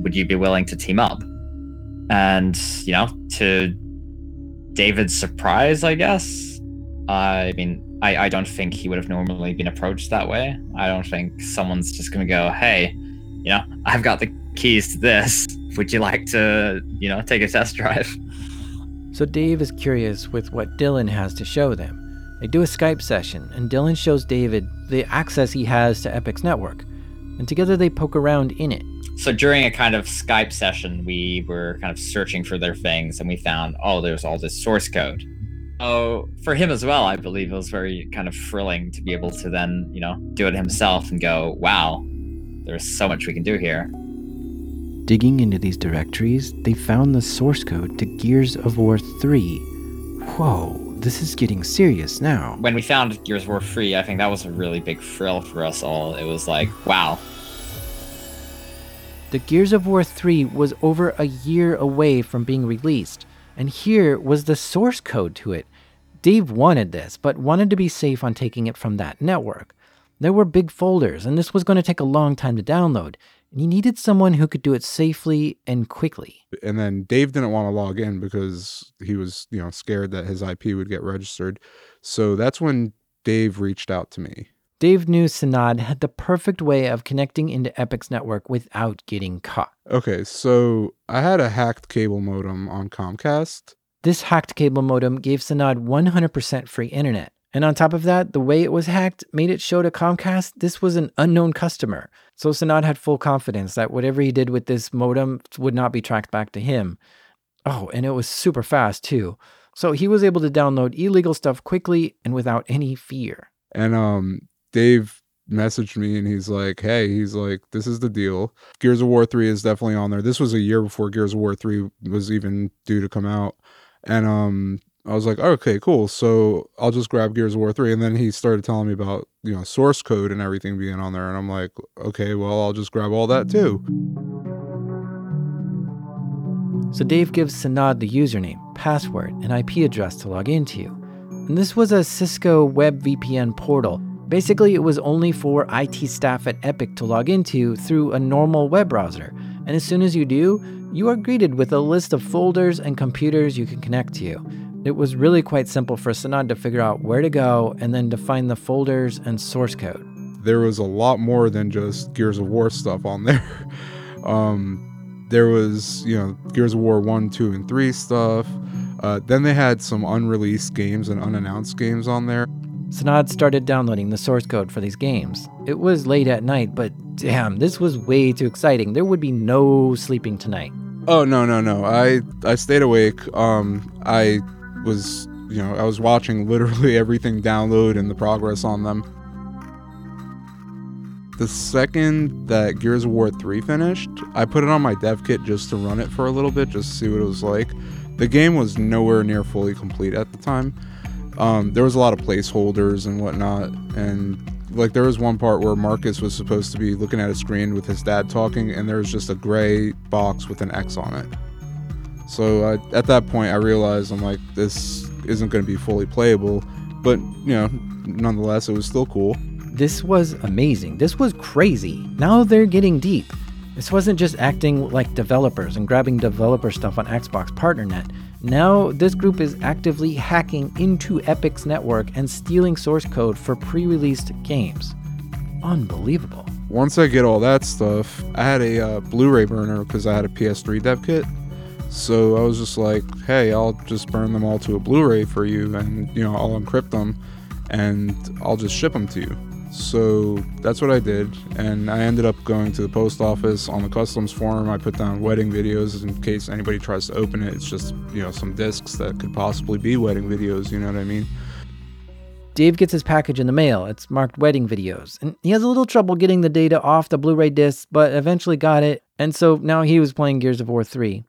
Would you be willing to team up? And, you know, to David's surprise, I guess. I mean, I don't think he would have normally been approached that way. I don't think someone's just going to go, hey, you know, I've got the keys to this. Would you like to, you know, take a test drive? So Dave is curious with what Dylan has to show them. They do a Skype session, and Dylan shows David the access he has to Epic's network. And together they poke around in it. So during a kind of Skype session, we were kind of searching for their things, and we found, oh, there's all this source code. Oh, for him as well, I believe it was very kind of thrilling to be able to then, you know, do it himself and go, wow, there's so much we can do here. Digging into these directories, they found the source code to Gears of War 3. Whoa, this is getting serious now. When we found Gears of War 3, I think that was a really big thrill for us all. It was like, wow. The Gears of War 3 was over a year away from being released, and here was the source code to it. Dave wanted this, but wanted to be safe on taking it from that network. There were big folders, and this was going to take a long time to download, and he needed someone who could do it safely and quickly. And then Dave didn't want to log in because he was, you know, scared that his IP would get registered. So that's when Dave reached out to me. Dave knew Sanad had the perfect way of connecting into Epic's network without getting caught. Okay, so I had a hacked cable modem on Comcast. This hacked cable modem gave Sanad 100% free internet. And on top of that, the way it was hacked made it show to Comcast this was an unknown customer. So Sanad had full confidence that whatever he did with this modem would not be tracked back to him. Oh, and it was super fast too. So he was able to download illegal stuff quickly and without any fear. And, Dave messaged me and he's like, hey, he's like, this is the deal. Gears of War 3 is definitely on there. This was a year before Gears of War 3 was even due to come out. And I was like, okay, cool. So I'll just grab Gears of War 3. And then he started telling me about, you know, source code and everything being on there. And I'm like, okay, well, I'll just grab all that too. So Dave gives Sanad the username, password, and IP address to log into. And this was a Cisco Web VPN portal. Basically, it was only for IT staff at Epic to log into through a normal web browser. And as soon as you do, you are greeted with a list of folders and computers you can connect to. It was really quite simple for Sanad to figure out where to go and then to find the folders and source code. There was a lot more than just Gears of War stuff on there. There was, you know, Gears of War 1, 2, and 3 stuff. Then they had some unreleased games and unannounced games on there. Sanad started downloading the source code for these games. It was late at night, but damn, this was way too exciting. There would be no sleeping tonight. Oh, no. I stayed awake. I was, you know, I was watching literally everything download and the progress on them. The second that Gears of War 3 finished, I put it on my dev kit just to run it for a little bit, just to see what it was like. The game was nowhere near fully complete at the time. There was a lot of placeholders and whatnot, and like there was one part where Marcus was supposed to be looking at a screen with his dad talking, and there was just a gray box with an X on it. So at that point, I realized, I'm like, this isn't going to be fully playable, but you know, nonetheless, it was still cool. This was amazing. This was crazy. Now they're getting deep. This wasn't just acting like developers and grabbing developer stuff on Xbox PartnerNet. Now this group is actively hacking into Epic's network and stealing source code for pre-released games. Unbelievable. Once I get all that stuff, I had a Blu-ray burner because I had a PS3 dev kit. So I was just like, hey, I'll just burn them all to a Blu-ray for you, and you know, I'll encrypt them and I'll just ship them to you. So that's what I did, and I ended up going to the post office. On the customs form, I put down wedding videos in case anybody tries to open it. It's just, you know, some discs that could possibly be wedding videos, you know what I mean? Dave gets his package in the mail. It's marked wedding videos, and he has a little trouble getting the data off the Blu-ray disc, but eventually got it, and so now he was playing Gears of War 3.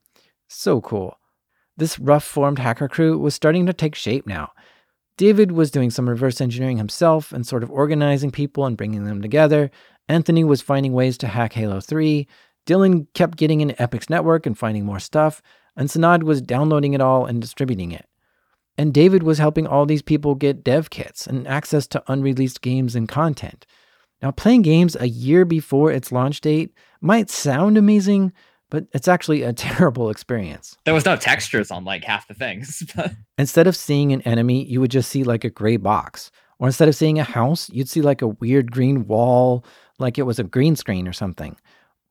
So cool. This rough-formed hacker crew was starting to take shape now. David was doing some reverse engineering himself and sort of organizing people and bringing them together. Anthony was finding ways to hack Halo 3. Dylan kept getting into Epic's network and finding more stuff. And Sanad was downloading it all and distributing it. And David was helping all these people get dev kits and access to unreleased games and content. Now, playing games a year before its launch date might sound amazing, but it's actually a terrible experience. There was no textures on like half the things. Instead of seeing an enemy, you would just see like a gray box. Or instead of seeing a house, you'd see like a weird green wall, like it was a green screen or something.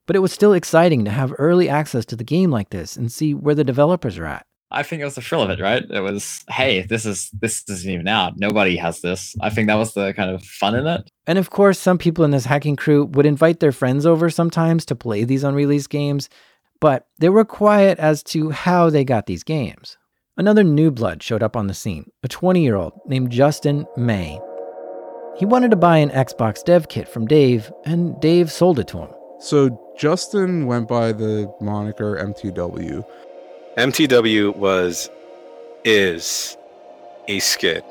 But it was still exciting to have early access to the game like this and see where the developers are at. I think it was the thrill of it, right? It was, hey, this isn't even out. Nobody has this. I think that was the kind of fun in it. And of course, some people in this hacking crew would invite their friends over sometimes to play these unreleased games, but they were quiet as to how they got these games. Another new blood showed up on the scene, a 20-year-old named Justin May. He wanted to buy an Xbox dev kit from Dave, and Dave sold it to him. So Justin went by the moniker MTW. MTW is a skid.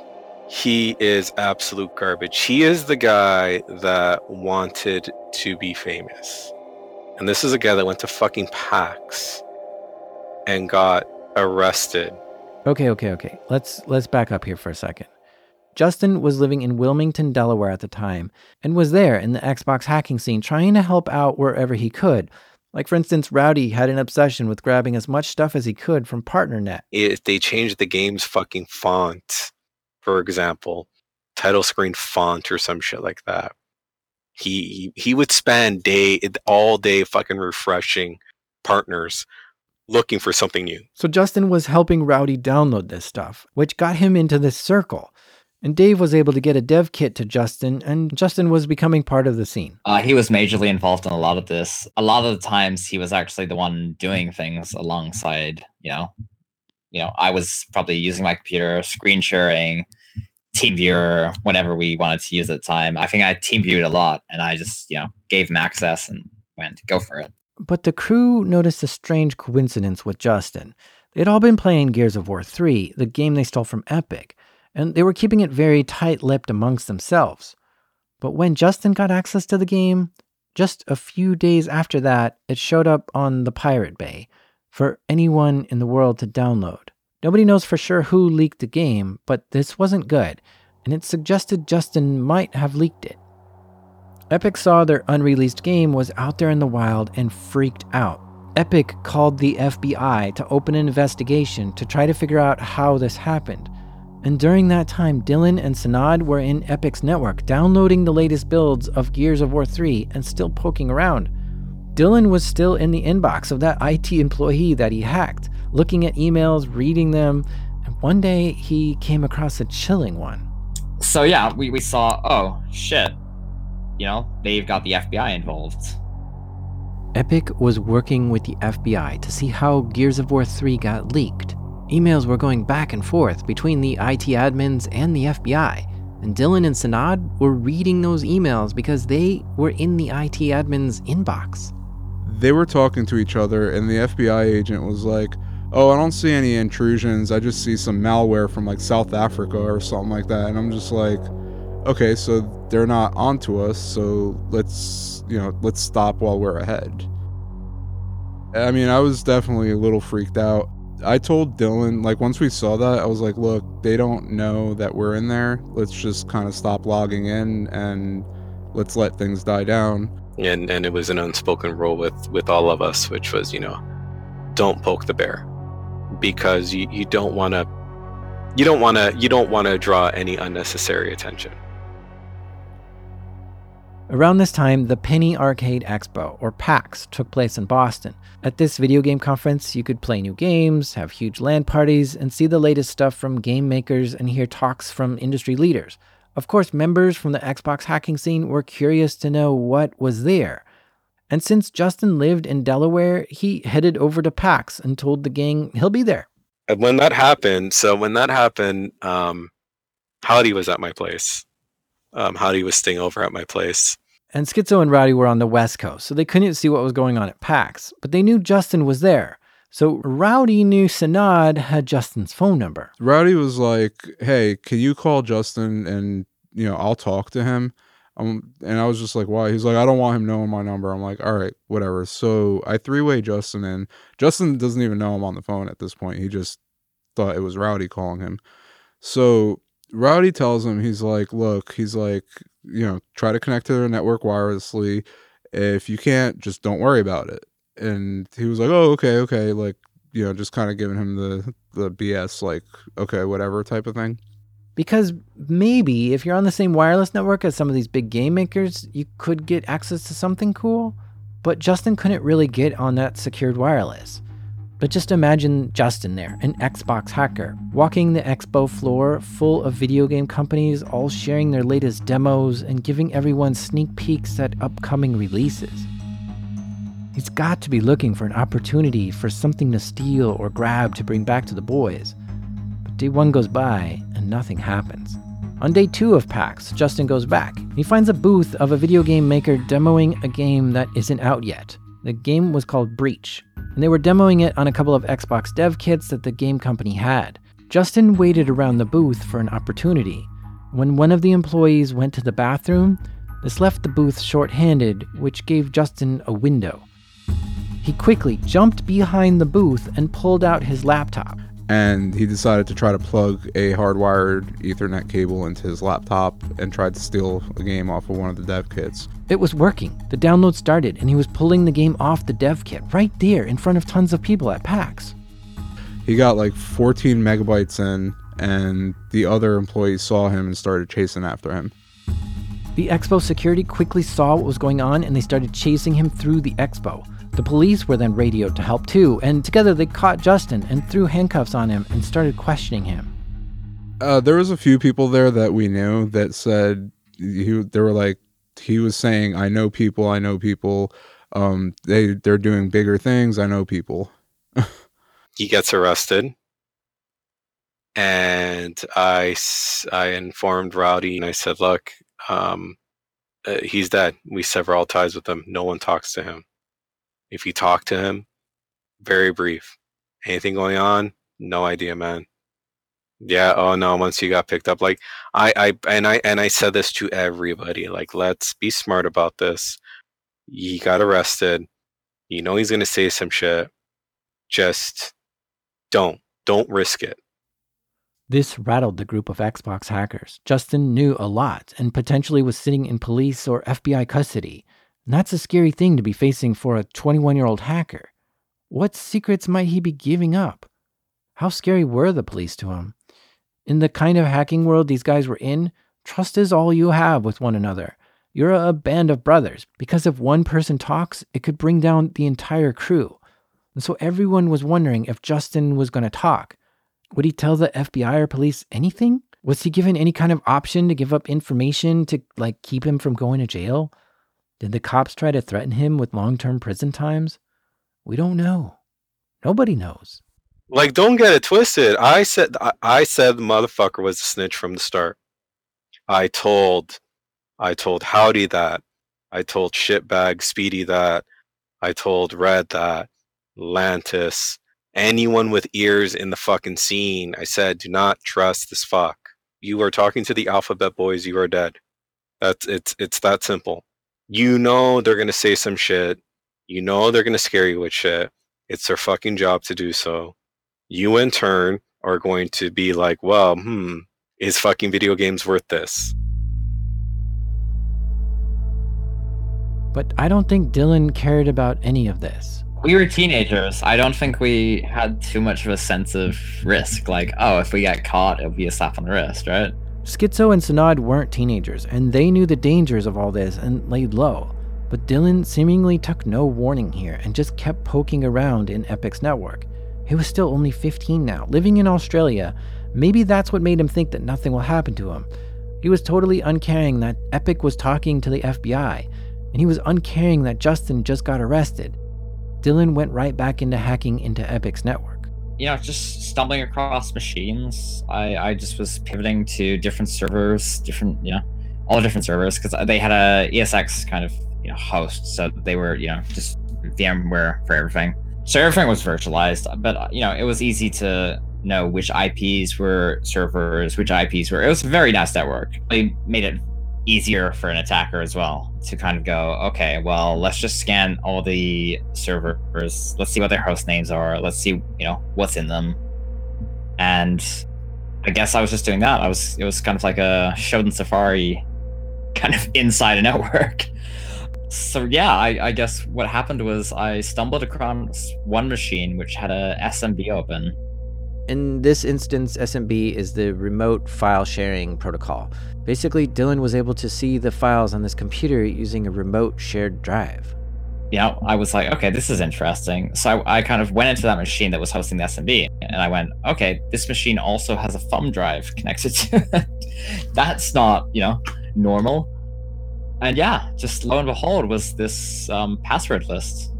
He is absolute garbage. He is the guy that wanted to be famous. And this is a guy that went to fucking PAX and got arrested. Okay. Let's back up here for a second. Justin was living in Wilmington, Delaware at the time, and was there in the Xbox hacking scene trying to help out wherever he could. Like, for instance, Rowdy had an obsession with grabbing as much stuff as he could from PartnerNet. If they changed the game's fucking font, for example, title screen font or some shit like that. He would spend all day fucking refreshing partners looking for something new. So Justin was helping Rowdy download this stuff, which got him into this circle. And Dave was able to get a dev kit to Justin, and Justin was becoming part of the scene. He was majorly involved in a lot of this. A lot of the times he was actually the one doing things alongside, you know, I was probably using my computer, screen sharing, TeamViewer, whenever we wanted to use at the time. I think I TeamViewed a lot, and I just, gave him access and went, go for it. But the crew noticed a strange coincidence with Justin. They'd all been playing Gears of War 3, the game they stole from Epic, and they were keeping it very tight-lipped amongst themselves. But when Justin got access to the game, just a few days after that, it showed up on the Pirate Bay for anyone in the world to download. Nobody knows for sure who leaked the game, but this wasn't good, and it suggested Justin might have leaked it. Epic saw their unreleased game was out there in the wild and freaked out. Epic called the FBI to open an investigation to try to figure out how this happened. And during that time, Dylan and Sanad were in Epic's network, downloading the latest builds of Gears of War 3 and still poking around. Dylan was still in the inbox of that IT employee that he hacked, looking at emails, reading them, and one day he came across a chilling one. So yeah, we saw, oh shit, they've got the FBI involved. Epic was working with the FBI to see how Gears of War 3 got leaked. Emails were going back and forth between the IT admins and the FBI, and Dylan and Sanad were reading those emails because they were in the IT admin's inbox. They were talking to each other, and the FBI agent was like, oh, I don't see any intrusions. I just see some malware from like South Africa or something like that. And I'm just like, okay, so they're not onto us, so let's stop while we're ahead. I mean, I was definitely a little freaked out. I told Dylan, once we saw that, I was like, look, they don't know that we're in there. Let's just kind of stop logging in and let's let things die down. And it was an unspoken rule with all of us, which was, don't poke the bear, because you don't want to draw any unnecessary attention. Around this time, the Penny Arcade Expo, or PAX, took place in Boston. At this video game conference, you could play new games, have huge LAN parties, and see the latest stuff from game makers and hear talks from industry leaders. Of course, members from the Xbox hacking scene were curious to know what was there. And since Justin lived in Delaware, he headed over to PAX and told the gang he'll be there. And when that happened, Howdy was at my place. Howdy was staying over at my place. And Schizo and Rowdy were on the West Coast, so they couldn't see what was going on at PAX, but they knew Justin was there. So Rowdy knew Sanad had Justin's phone number. Rowdy was like, hey, can you call Justin and, I'll talk to him. And I was just like, why? He's like, I don't want him knowing my number. I'm like, all right, whatever. So I three-way Justin in. Justin doesn't even know I'm on the phone at this point. He just thought it was Rowdy calling him. So Rowdy tells him, he's like, look, try to connect to their network wirelessly. If you can't, just don't worry about it. And he was like, oh, okay. Just kind of giving him the BS, okay, whatever type of thing. Because maybe if you're on the same wireless network as some of these big game makers, you could get access to something cool. But Justin couldn't really get on that secured wireless. But just imagine Justin there, an Xbox hacker, walking the expo floor full of video game companies, all sharing their latest demos and giving everyone sneak peeks at upcoming releases. He's got to be looking for an opportunity for something to steal or grab to bring back to the boys. But day one goes by and nothing happens. On day two of PAX, Justin goes back. He finds a booth of a video game maker demoing a game that isn't out yet. The game was called Breach, and they were demoing it on a couple of Xbox dev kits that the game company had. Justin waited around the booth for an opportunity. When one of the employees went to the bathroom, this left the booth short-handed, which gave Justin a window. He quickly jumped behind the booth and pulled out his laptop. And he decided to try to plug a hardwired Ethernet cable into his laptop and tried to steal a game off of one of the dev kits. It was working. The download started, and he was pulling the game off the dev kit right there in front of tons of people at PAX. He got 14 megabytes in, and the other employees saw him and started chasing after him. The expo security quickly saw what was going on, and they started chasing him through the expo. The police were then radioed to help too, and together they caught Justin and threw handcuffs on him and started questioning him. There was a few people there that we knew that said, he was saying, I know people, they're doing bigger things, I know people. He gets arrested, and I informed Rowdy, and I said, look, he's dead. We sever all ties with him. No one talks to him. If you talk to him, very brief. Anything going on? No idea, man. Yeah. Oh no. Once you got picked up, I said this to everybody. Let's be smart about this. He got arrested. He's gonna say some shit. Just don't risk it. This rattled the group of Xbox hackers. Justin knew a lot and potentially was sitting in police or FBI custody. And that's a scary thing to be facing for a 21-year-old hacker. What secrets might he be giving up? How scary were the police to him? In the kind of hacking world these guys were in, trust is all you have with one another. You're a band of brothers, because if one person talks, it could bring down the entire crew. And so everyone was wondering if Justin was going to talk. Would he tell the FBI or police anything? Was he given any kind of option to give up information to, keep him from going to jail? Did the cops try to threaten him with long-term prison times? We don't know. Nobody knows. Don't get it twisted. I said the motherfucker was a snitch from the start. I told Howdy that. I told Shitbag Speedy that. I told Red that. Lantis. Anyone with ears in the fucking scene. I said, do not trust this fuck. you are talking to the alphabet boys, you are dead. It's that simple. You know they're gonna say some shit. You know they're gonna scare you with shit. It's their fucking job to do so. You in turn are going to be like, well, is fucking video games worth this? But I don't think Dylan cared about any of this. We were teenagers. I don't think we had too much of a sense of risk. Like, oh, if we get caught, it'll be a slap on the wrist, right? Schizo and Sanad weren't teenagers, and they knew the dangers of all this and laid low. But Dylan seemingly took no warning here and just kept poking around in Epic's network. He was still only 15 now, living in Australia. Maybe that's what made him think that nothing will happen to him. He was totally uncaring that Epic was talking to the FBI, and he was uncaring that Justin just got arrested. Dylan went right back into hacking into Epic's network. You know, just stumbling across machines. I just was pivoting to different servers, all different servers, because they had a ESX kind of, host. So they were, just VMware for everything. So everything was virtualized, but, it was easy to know which IPs were servers, which IPs were. It was a very nice network. They made it easier for an attacker as well to kind of go, okay, well, let's just scan all the servers. Let's see what their host names are. Let's see, what's in them. And I guess I was just doing that. It was kind of like a Shodan Safari kind of inside a network. So yeah, I guess what happened was I stumbled across one machine which had a SMB open. In this instance, SMB is the remote file sharing protocol. Basically, Dylan was able to see the files on this computer using a remote shared drive. Yeah, I was like, okay, this is interesting. So I kind of went into that machine that was hosting the SMB, and I went, okay, this machine also has a thumb drive connected to it. That's not, normal. And yeah, just lo and behold was this password list,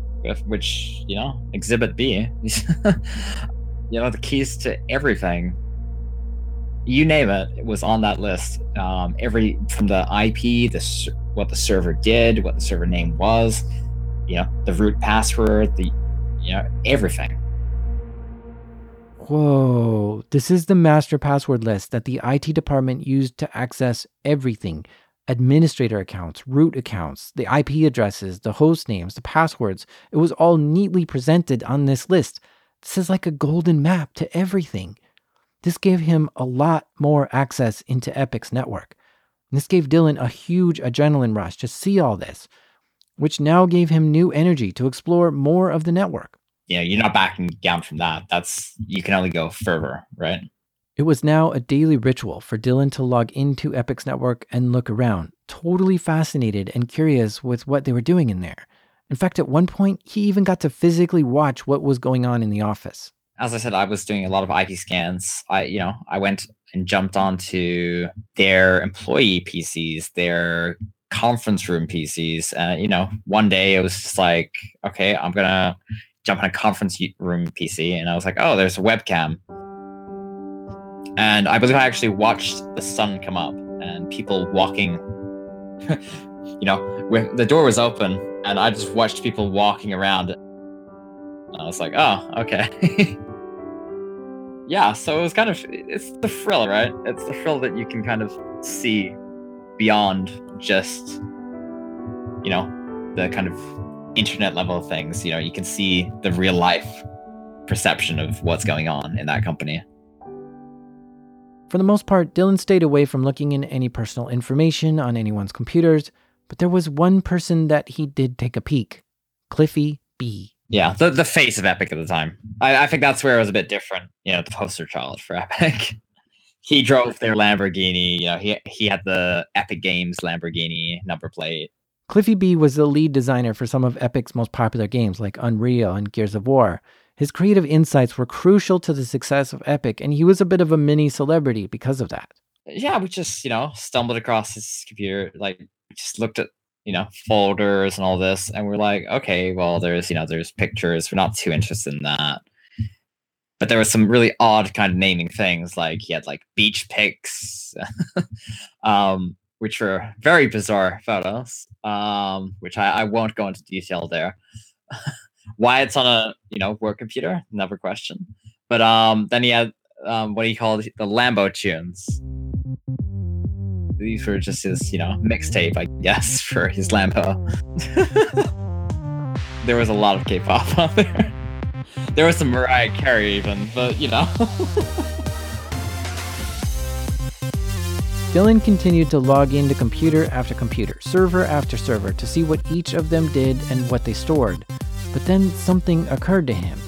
which, Exhibit B, the keys to everything, you name it, it was on that list. From the IP, what the server did, what the server name was, the root password, everything. Whoa, this is the master password list that the IT department used to access everything. Administrator accounts, root accounts, the IP addresses, the host names, the passwords. It was all neatly presented on this list. This is like a golden map to everything. This gave him a lot more access into Epic's network. And this gave Dylan a huge adrenaline rush to see all this, which now gave him new energy to explore more of the network. Yeah, you're not backing down from that. You can only go further, right? It was now a daily ritual for Dylan to log into Epic's network and look around, totally fascinated and curious with what they were doing in there. In fact, at one point, he even got to physically watch what was going on in the office. As I said, I was doing a lot of IP scans. I went and jumped onto their employee PCs, their conference room PCs. One day it was just like, okay, I'm going to jump on a conference room PC. And I was like, oh, there's a webcam. And I believe I actually watched the sun come up and people walking, the door was open and I just watched people walking around. And I was like, oh, okay. Yeah, so it was kind of, it's the thrill, right? It's the thrill that you can kind of see beyond just, the kind of internet level of things. You can see the real life perception of what's going on in that company. For the most part, Dylan stayed away from looking in any personal information on anyone's computers, but there was one person that he did take a peek, Cliffy B. Yeah, the face of Epic at the time. I think that's where it was a bit different, the poster child for Epic. He drove their Lamborghini, he had the Epic Games Lamborghini number plate. Cliffy B was the lead designer for some of Epic's most popular games like Unreal and Gears of War. His creative insights were crucial to the success of Epic, and he was a bit of a mini celebrity because of that. Yeah, we just, stumbled across his computer, like, just looked at, folders and all this, and we're like, okay, well, there's, there's pictures. We're not too interested in that. But there was some really odd kind of naming things, like he had, like, beach pics, which were very bizarre photos, which I won't go into detail there. Why it's on a work computer, another question. But then he had what he called the Lambo tunes. These were just his, mixtape, I guess, for his Lambo. There was a lot of K-pop out there. There was some Mariah Carey even, but Dylan continued to log into computer after computer, server after server, to see what each of them did and what they stored. But then something occurred to him.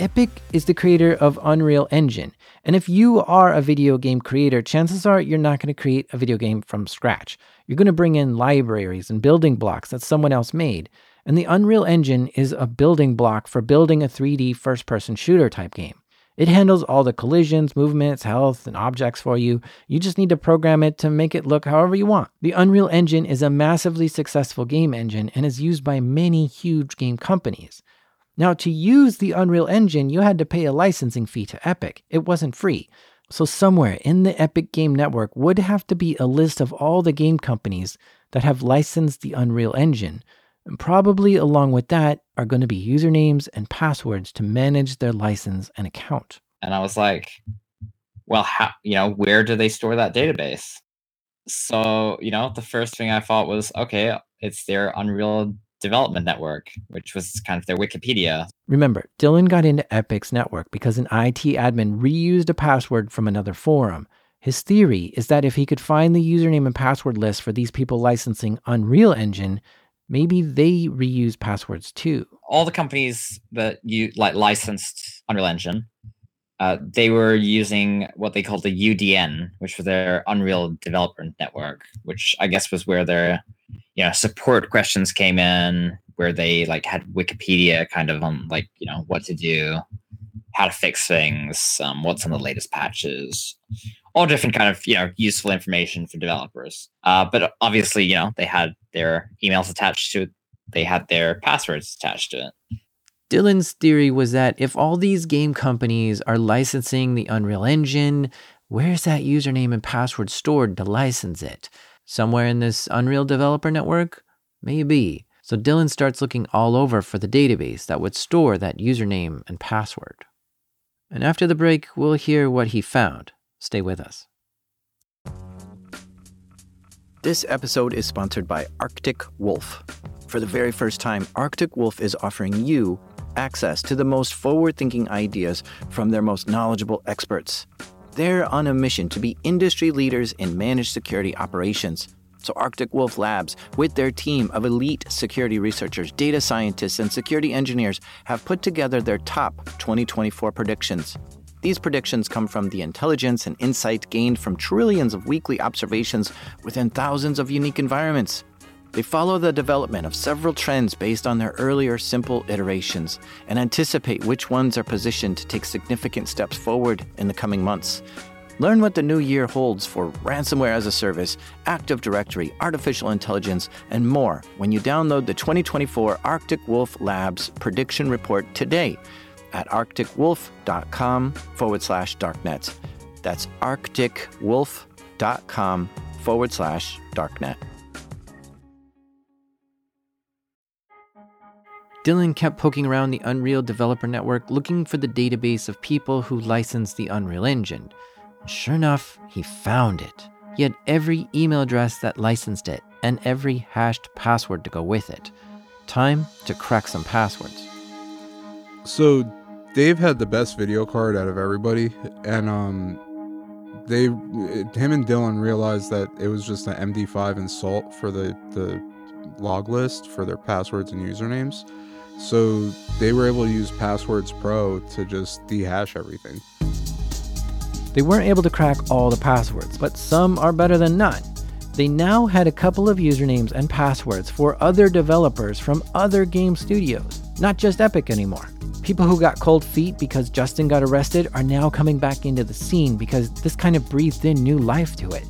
Epic is the creator of Unreal Engine, and if you are a video game creator, chances are you're not going to create a video game from scratch. You're going to bring in libraries and building blocks that someone else made. And the Unreal Engine is a building block for building a 3D first-person shooter type game. It handles all the collisions, movements, health, and objects for you. You just need to program it to make it look however you want. The Unreal Engine is a massively successful game engine and is used by many huge game companies. Now, to use the Unreal Engine, you had to pay a licensing fee to Epic. It wasn't free. So somewhere in the Epic Game Network would have to be a list of all the game companies that have licensed the Unreal Engine. And probably along with that are going to be usernames and passwords to manage their license and account. And I was like, well, how, where do they store that database? So, the first thing I thought was, okay, it's their Unreal Development Network, which was kind of their Wikipedia. Remember, Dylan got into Epic's network because an IT admin reused a password from another forum. His theory is that if he could find the username and password list for these people licensing Unreal Engine, maybe they reuse passwords too. All the companies that you licensed Unreal Engine, they were using what they called the UDN, which was their Unreal Development Network, which I guess was where their support questions came in, where they had Wikipedia kind of on what to do, how to fix things, what's on the latest patches, all different kind of useful information for developers. But obviously, they had their emails attached to it. They had their passwords attached to it. Dylan's theory was that if all these game companies are licensing the Unreal Engine, where's that username and password stored to license it? Somewhere in this Unreal Developer Network? Maybe. So Dylan starts looking all over for the database that would store that username and password. And after the break, we'll hear what he found. Stay with us. This episode is sponsored by Arctic Wolf. For the very first time, Arctic Wolf is offering you access to the most forward-thinking ideas from their most knowledgeable experts. They're on a mission to be industry leaders in managed security operations. So Arctic Wolf Labs, with their team of elite security researchers, data scientists, and security engineers, have put together their top 2024 predictions. These predictions come from the intelligence and insight gained from trillions of weekly observations within thousands of unique environments. They follow the development of several trends based on their earlier simple iterations and anticipate which ones are positioned to take significant steps forward in the coming months. Learn what the new year holds for ransomware as a service, Active Directory, artificial intelligence, and more when you download the 2024 Arctic Wolf Labs Prediction Report today at arcticwolf.com/darknet. That's arcticwolf.com/darknet. Dylan kept poking around the Unreal Developer Network looking for the database of people who licensed the Unreal Engine. Sure enough, he found it. He had every email address that licensed it and every hashed password to go with it. Time to crack some passwords. So Dave had the best video card out of everybody, and him and Dylan realized that it was just an MD5 and salt for the log list for their passwords and usernames. So they were able to use Passwords Pro to just dehash everything. They weren't able to crack all the passwords, but some are better than none. They now had a couple of usernames and passwords for other developers from other game studios, not just Epic anymore. People who got cold feet because Justin got arrested are now coming back into the scene because this kind of breathed in new life to it.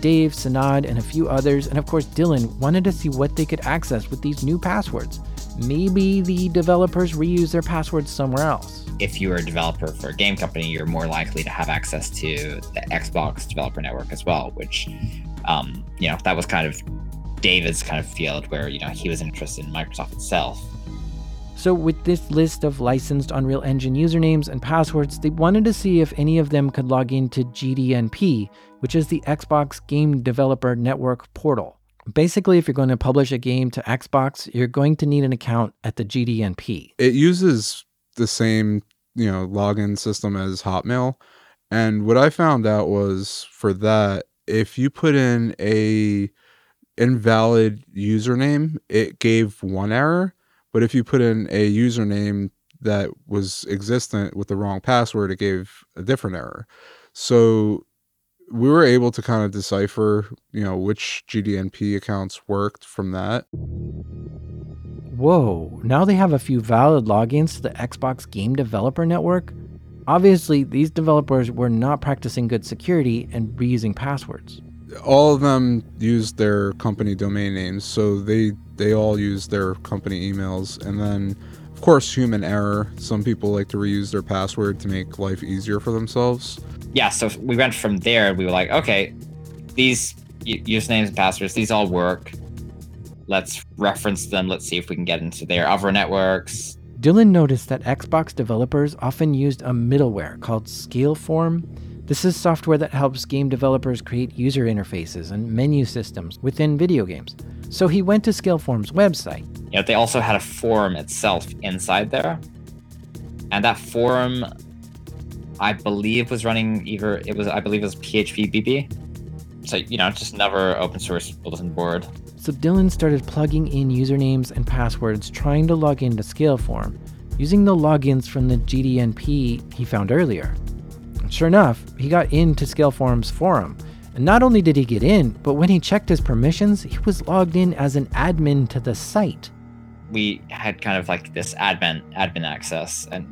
Dave, Sanad, and a few others, and of course Dylan, wanted to see what they could access with these new passwords. Maybe the developers reuse their passwords somewhere else. If you're a developer for a game company, you're more likely to have access to the Xbox Developer Network as well, which, that was kind of David's kind of field where, he was interested in Microsoft itself. So with this list of licensed Unreal Engine usernames and passwords, they wanted to see if any of them could log into GDNP, which is the Xbox Game Developer Network portal. Basically, if you're going to publish a game to Xbox, you're going to need an account at the GDNP. It uses the same, login system as Hotmail. And what I found out was for that, if you put in a invalid username, it gave one error. But if you put in a username that was existent with the wrong password, it gave a different error. So we were able to kind of decipher, which GDNP accounts worked from that. Whoa, now they have a few valid logins to the Xbox Game Developer Network? Obviously, these developers were not practicing good security and reusing passwords. All of them used their company domain names, so they all used their company emails. And then, of course, human error. Some people like to reuse their password to make life easier for themselves. Yeah, so we went from there. We were like, okay, these usernames and passwords, these all work. Let's reference them. Let's see if we can get into their other networks. Dylan noticed that Xbox developers often used a middleware called Scaleform. This is software that helps game developers create user interfaces and menu systems within video games. So he went to Scaleform's website. They also had a forum itself inside there. And that forum, I believe, was running it was PHPBB. So, just another open source bulletin board. So Dylan started plugging in usernames and passwords, trying to log into Scaleform, using the logins from the GDNP he found earlier. And sure enough, he got into Scaleform's forum. And not only did he get in, but when he checked his permissions, he was logged in as an admin to the site. We had kind of like this admin access, and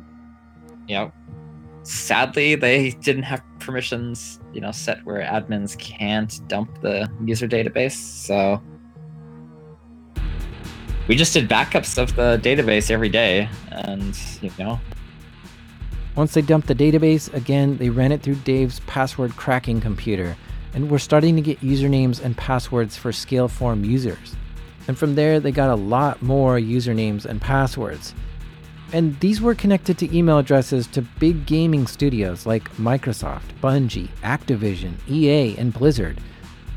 sadly, they didn't have permissions, set where admins can't dump the user database, so we just did backups of the database every day, and Once they dumped the database, again, they ran it through Dave's password cracking computer, and were starting to get usernames and passwords for Scaleform users. And from there, they got a lot more usernames and passwords. And these were connected to email addresses to big gaming studios like Microsoft, Bungie, Activision, EA, and Blizzard.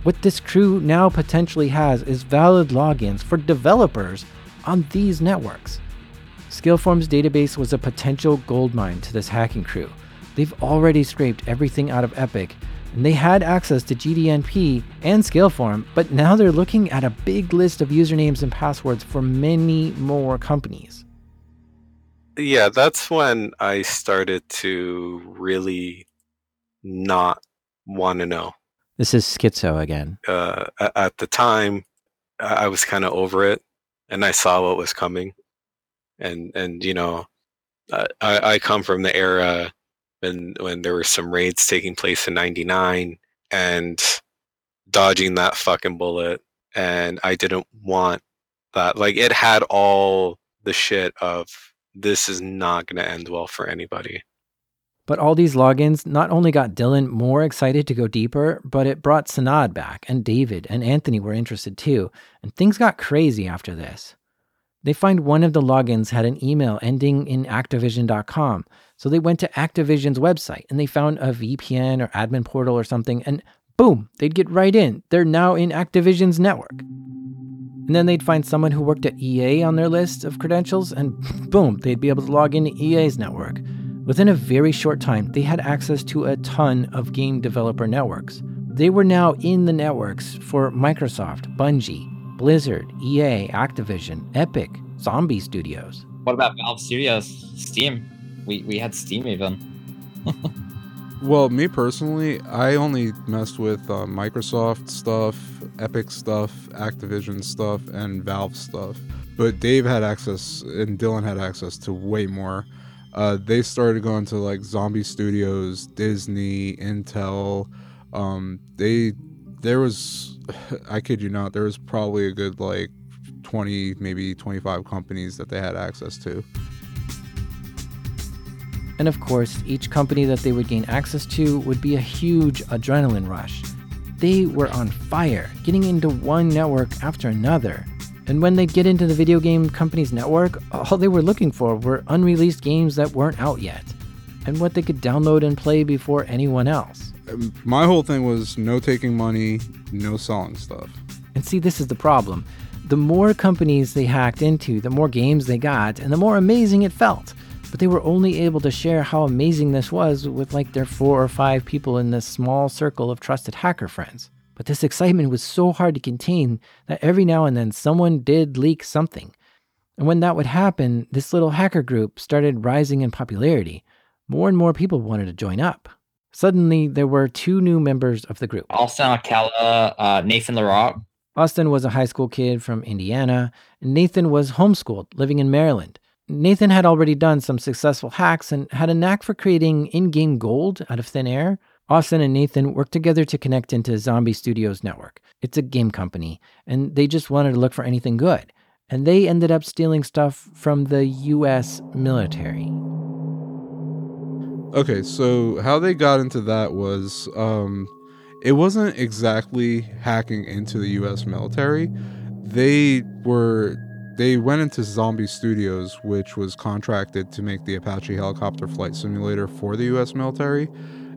What this crew now potentially has is valid logins for developers on these networks. Scaleform's database was a potential goldmine to this hacking crew. They've already scraped everything out of Epic, and they had access to GDNP and Scaleform, but now they're looking at a big list of usernames and passwords for many more companies. Yeah, that's when I started to really not want to know. This is Schizo again. At the time, I was kind of over it, and I saw what was coming. And I come from the era when there were some raids taking place in 99, and dodging that fucking bullet, and I didn't want that. Like, it had all the shit of, this is not going to end well for anybody. But all these logins not only got Dylan more excited to go deeper, but it brought Sanad back, and David and Anthony were interested too, and things got crazy after this. They find one of the logins had an email ending in Activision.com, so they went to Activision's website, and they found a VPN or admin portal or something, and boom, they'd get right in. They're now in Activision's network. And then they'd find someone who worked at EA on their list of credentials, and boom, they'd be able to log into EA's network. Within a very short time, they had access to a ton of game developer networks. They were now in the networks for Microsoft, Bungie, Blizzard, EA, Activision, Epic, Zombie Studios. What about Valve Studios? Steam. We had Steam even. Well, me personally, I only messed with Microsoft stuff, Epic stuff, Activision stuff, and Valve stuff. But Dave had access, and Dylan had access to way more. They started going to like Zombie Studios, Disney, Intel. I kid you not, there was probably a good like 20, maybe 25 companies that they had access to. And of course, each company that they would gain access to would be a huge adrenaline rush. They were on fire, getting into one network after another. And when they'd get into the video game company's network, all they were looking for were unreleased games that weren't out yet, and what they could download and play before anyone else. My whole thing was no taking money, no selling stuff. And see, this is the problem. The more companies they hacked into, the more games they got, and the more amazing it felt. But they were only able to share how amazing this was with like their 4 or 5 people in this small circle of trusted hacker friends. But this excitement was so hard to contain that every now and then someone did leak something. And when that would happen, this little hacker group started rising in popularity. More and more people wanted to join up. Suddenly, there were 2 new members of the group. Austin Alcala, Nathan LaRock. Austin was a high school kid from Indiana. Nathan was homeschooled, living in Maryland. Nathan had already done some successful hacks and had a knack for creating in-game gold out of thin air. Austin and Nathan worked together to connect into Zombie Studios Network. It's a game company, and they just wanted to look for anything good. And they ended up stealing stuff from the U.S. military. Okay, so how they got into that was, it wasn't exactly hacking into the U.S. military. They went into Zombie Studios, which was contracted to make the Apache helicopter flight simulator for the U.S. military.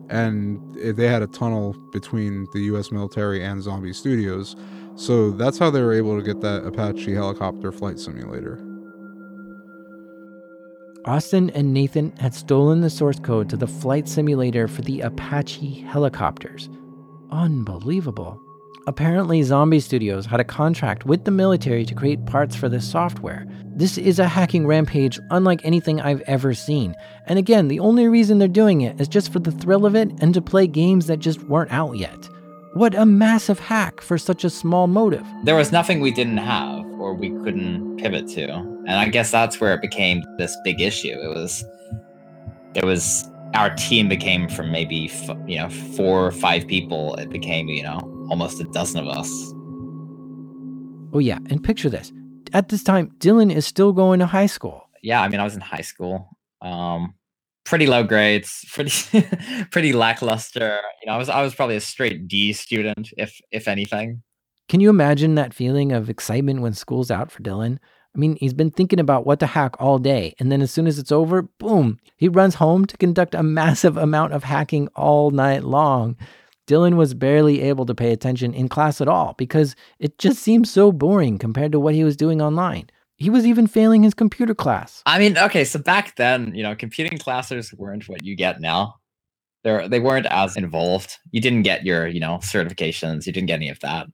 And they had a tunnel between the U.S. military and Zombie Studios. So that's how they were able to get that Apache helicopter flight simulator. Austin and Nathan had stolen the source code to the flight simulator for the Apache helicopters. Unbelievable. Apparently, Zombie Studios had a contract with the military to create parts for this software. This is a hacking rampage unlike anything I've ever seen. And again, the only reason they're doing it is just for the thrill of it and to play games that just weren't out yet. What a massive hack for such a small motive. There was nothing we didn't have or we couldn't pivot to. And I guess that's where it became this big issue. It was our team became from maybe, 4 or 5 people. It became, almost a dozen of us. Oh yeah, and picture this. At this time, Dylan is still going to high school. Yeah, I was in high school. Pretty low grades, pretty lackluster. I was probably a straight D student, if anything. Can you imagine that feeling of excitement when school's out for Dylan? He's been thinking about what to hack all day, and then as soon as it's over, boom, he runs home to conduct a massive amount of hacking all night long. Dylan was barely able to pay attention in class at all because it just seemed so boring compared to what he was doing online. He was even failing his computer class. So back then, computing classes weren't what you get now. They weren't as involved. You didn't get your, certifications. You didn't get any of that.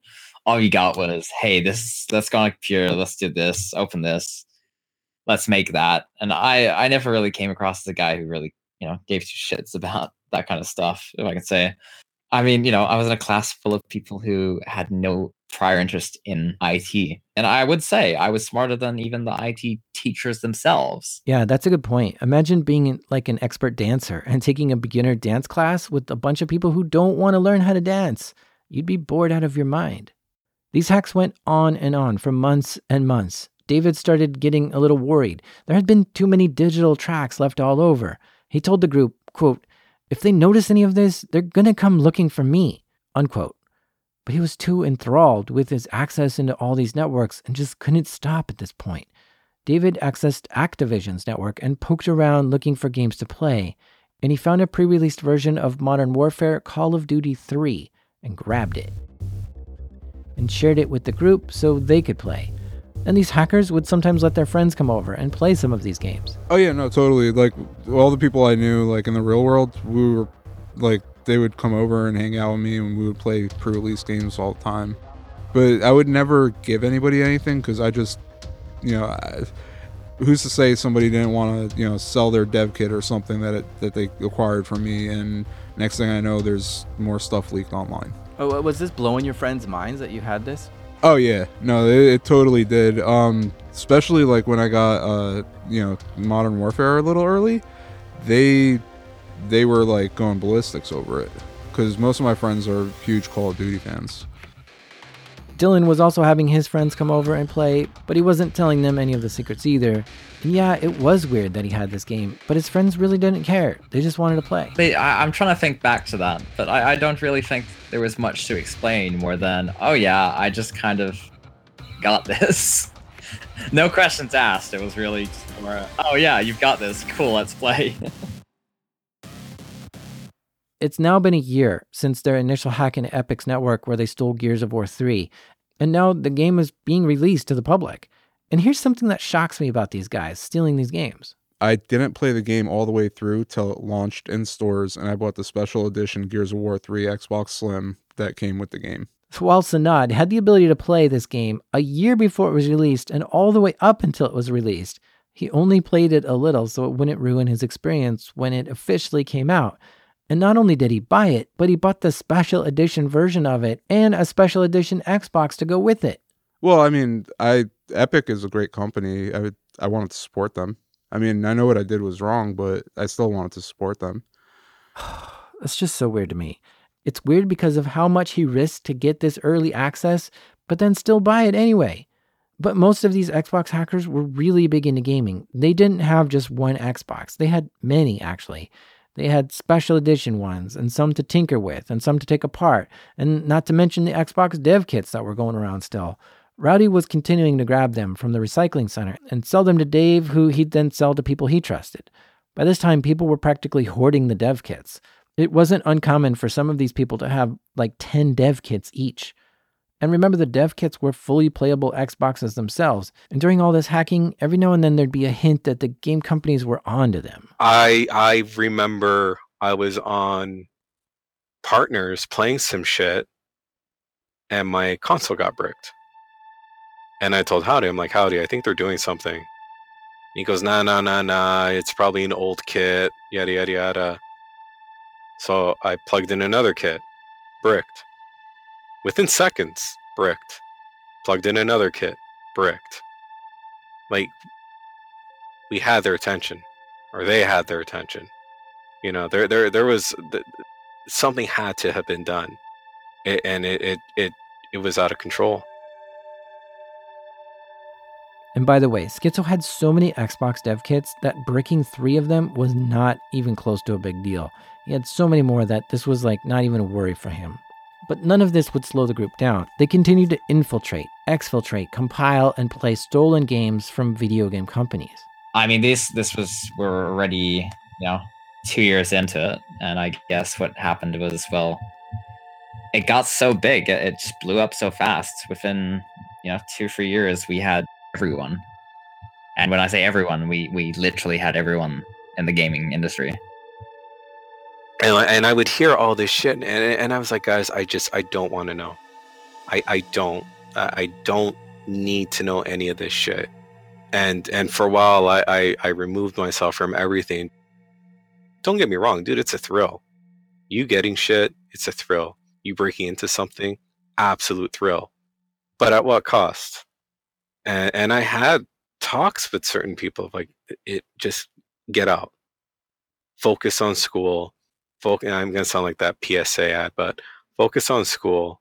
All you got was, hey, let's go on a computer. Let's do this. Open this. Let's make that. And I never really came across as a guy who really, gave two shits about that kind of stuff, if I can say. I was in a class full of people who had no prior interest in IT. And I would say I was smarter than even the IT teachers themselves. Yeah, that's a good point. Imagine being like an expert dancer and taking a beginner dance class with a bunch of people who don't want to learn how to dance. You'd be bored out of your mind. These hacks went on and on for months and months. David started getting a little worried. There had been too many digital tracks left all over. He told the group, quote, "If they notice any of this, they're going to come looking for me," unquote. But he was too enthralled with his access into all these networks and just couldn't stop at this point. David accessed Activision's network and poked around looking for games to play, and he found a pre-released version of Modern Warfare Call of Duty 3 and grabbed it and shared it with the group so they could play. And these hackers would sometimes let their friends come over and play some of these games. Oh, yeah, no, totally. Like, all the people I knew, like, in the real world, we were, like, they would come over and hang out with me, and we would play pre-release games all the time. But I would never give anybody anything, because I just, who's to say somebody didn't want to, sell their dev kit or something that they acquired from me, and next thing I know, there's more stuff leaked online. Oh, was this blowing your friends' minds that you had this? Oh, yeah. No, it totally did. Especially, like, when I got, Modern Warfare a little early, they were, like, going ballistics over it. Because most of my friends are huge Call of Duty fans. Dylan was also having his friends come over and play, but he wasn't telling them any of the secrets either. And yeah, it was weird that he had this game, but his friends really didn't care. They just wanted to play. I'm trying to think back to that, but I don't really think there was much to explain more than, I just kind of got this. No questions asked. It was really just more, oh yeah, you've got this. Cool, let's play. It's now been a year since their initial hack into Epic's network where they stole Gears of War 3, and now the game is being released to the public. And here's something that shocks me about these guys stealing these games. I didn't play the game all the way through till it launched in stores, and I bought the special edition Gears of War 3 Xbox Slim that came with the game. While Sanad had the ability to play this game a year before it was released and all the way up until it was released, he only played it a little so it wouldn't ruin his experience when it officially came out. And not only did he buy it, but he bought the special edition version of it and a special edition Xbox to go with it. Well, I mean, Epic is a great company. I wanted to support them. I mean, I know what I did was wrong, but I still wanted to support them. That's just so weird to me. It's weird because of how much he risked to get this early access, but then still buy it anyway. But most of these Xbox hackers were really big into gaming. They didn't have just one Xbox. They had many, actually. They had special edition ones, and some to tinker with, and some to take apart, and not to mention the Xbox dev kits that were going around still. Rowdy was continuing to grab them from the recycling center and sell them to Dave, who he'd then sell to people he trusted. By this time, people were practically hoarding the dev kits. It wasn't uncommon for some of these people to have like 10 dev kits each. And remember, the dev kits were fully playable Xboxes themselves. And during all this hacking, every now and then there'd be a hint that the game companies were onto them. I remember I was on Partners playing some shit and my console got bricked. And I told Howdy, I'm like, Howdy, I think they're doing something. And he goes, nah, it's probably an old kit, yada, yada, yada. So I plugged in another kit, bricked. Within seconds, bricked. Plugged in another kit, bricked. Like, we had their attention, or they had their attention. You know, there was something had to have been done, and it was out of control. And by the way, Schizo had so many Xbox dev kits that bricking 3 of them was not even close to a big deal. He had so many more that this was like not even a worry for him. But none of this would slow the group down. They continued to infiltrate, exfiltrate, compile, and play stolen games from video game companies. I mean, this was, we're already, 2 years into it. And I guess what happened was, it got so big, it just blew up so fast. Within, 2-3 years, we had everyone. And when I say everyone, we literally had everyone in the gaming industry. And I would hear all this shit, and I was like, guys, I don't want to know. I don't need to know any of this shit. And for a while, I removed myself from everything. Don't get me wrong, dude, it's a thrill. You getting shit, it's a thrill. You breaking into something, absolute thrill. But at what cost? And I had talks with certain people, like, just get out, focus on school. I'm going to sound like that PSA ad, but focus on school,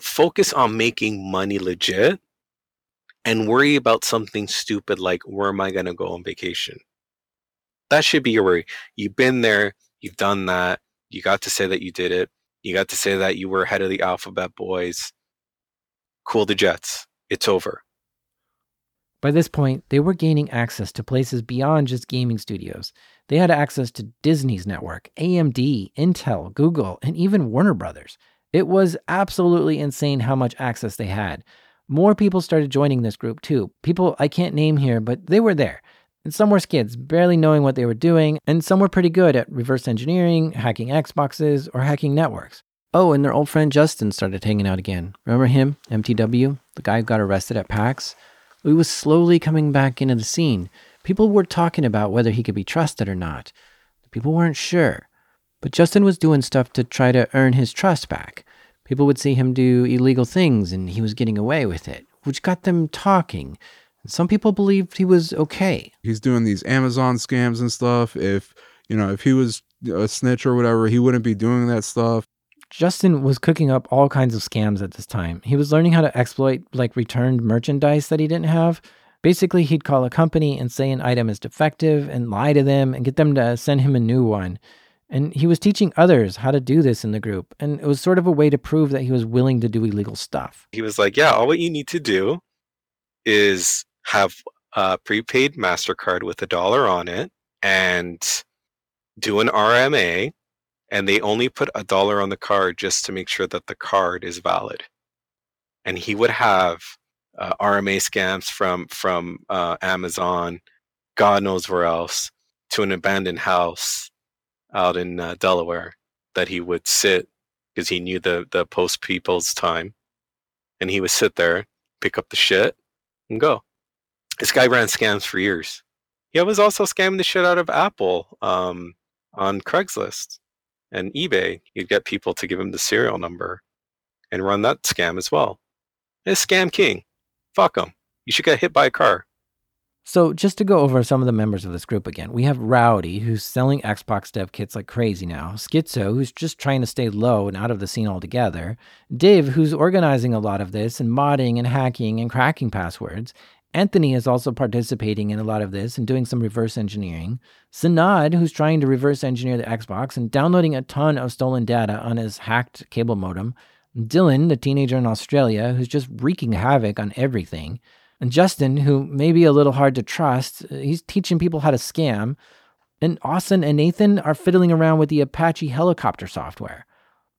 focus on making money legit, and worry about something stupid like, where am I going to go on vacation? That should be your worry. You've been there, you've done that, you got to say that you did it, you got to say that you were head of the alphabet boys. Cool the jets. It's over. By this point, they were gaining access to places beyond just gaming studios. They had access to Disney's network, AMD, Intel, Google, and even Warner Brothers. It was absolutely insane how much access they had. More people started joining this group too. People I can't name here, but they were there. And some were skids, barely knowing what they were doing, and some were pretty good at reverse engineering, hacking Xboxes, or hacking networks. Oh, and their old friend Justin started hanging out again. Remember him, MTW, the guy who got arrested at PAX? He was slowly coming back into the scene. People were talking about whether he could be trusted or not. People weren't sure. But Justin was doing stuff to try to earn his trust back. People would see him do illegal things, and he was getting away with it, which got them talking. And some people believed he was okay. He's doing these Amazon scams and stuff. If he was a snitch or whatever, he wouldn't be doing that stuff. Justin was cooking up all kinds of scams at this time. He was learning how to exploit, returned merchandise that he didn't have. Basically, he'd call a company and say an item is defective and lie to them and get them to send him a new one. And he was teaching others how to do this in the group. And it was sort of a way to prove that he was willing to do illegal stuff. He was like, yeah, all what you need to do is have a prepaid MasterCard with $1 on it and do an RMA. And they only put $1 on the card just to make sure that the card is valid. And he would have RMA scams from Amazon, God knows where else, to an abandoned house out in Delaware that he would sit, because he knew the post people's time, and he would sit there, pick up the shit, and go. This guy ran scams for years. He was also scamming the shit out of Apple on Craigslist and eBay. You'd get people to give him the serial number and run that scam as well. This scam king. Fuck him. You should get hit by a car. So just to go over some of the members of this group again, we have Rowdy, who's selling Xbox dev kits like crazy now, Schizo, who's just trying to stay low and out of the scene altogether, Dave, who's organizing a lot of this and modding and hacking and cracking passwords, Anthony is also participating in a lot of this and doing some reverse engineering, Sanad, who's trying to reverse engineer the Xbox and downloading a ton of stolen data on his hacked cable modem, Dylan, the teenager in Australia, who's just wreaking havoc on everything, and Justin, who may be a little hard to trust, he's teaching people how to scam. And Austin and Nathan are fiddling around with the Apache helicopter software.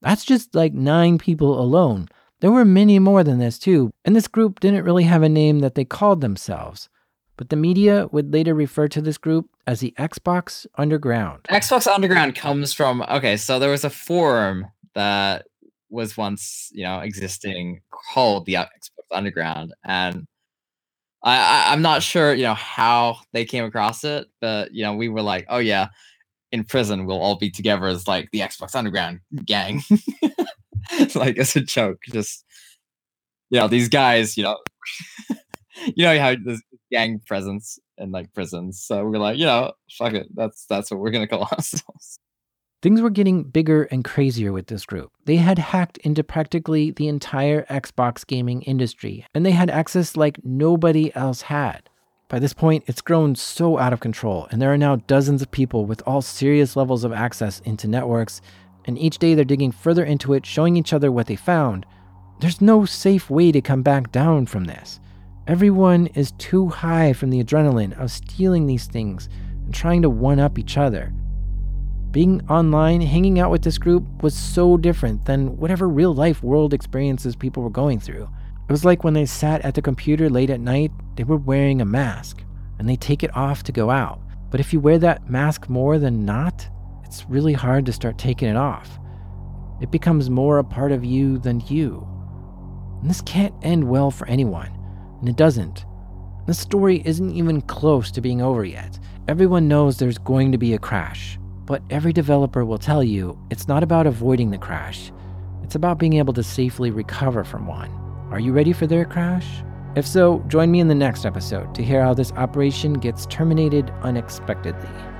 That's just like 9 people alone. There were many more than this too, and this group didn't really have a name that they called themselves. But the media would later refer to this group as the Xbox Underground. Xbox Underground comes from, okay, so there was a forum that was once, existing called the Xbox Underground, and I'm not sure, how they came across it, but, we were like, oh yeah, in prison, we'll all be together as like the Xbox Underground gang. Like as a joke, just, these guys, how this gang presence in like prisons. So we're like, fuck it. That's what we're going to call ourselves. Things were getting bigger and crazier with this group. They had hacked into practically the entire Xbox gaming industry, and they had access like nobody else had. By this point, it's grown so out of control, and there are now dozens of people with all serious levels of access into networks, and each day they're digging further into it, showing each other what they found. There's no safe way to come back down from this. Everyone is too high from the adrenaline of stealing these things and trying to one-up each other. Being online, hanging out with this group was so different than whatever real-life world experiences people were going through. It was like when they sat at the computer late at night, they were wearing a mask, and they take it off to go out. But if you wear that mask more than not, it's really hard to start taking it off. It becomes more a part of you than you. And this can't end well for anyone, and it doesn't. This story isn't even close to being over yet. Everyone knows there's going to be a crash. But every developer will tell you, it's not about avoiding the crash. It's about being able to safely recover from one. Are you ready for their crash? If so, join me in the next episode to hear how this operation gets terminated unexpectedly.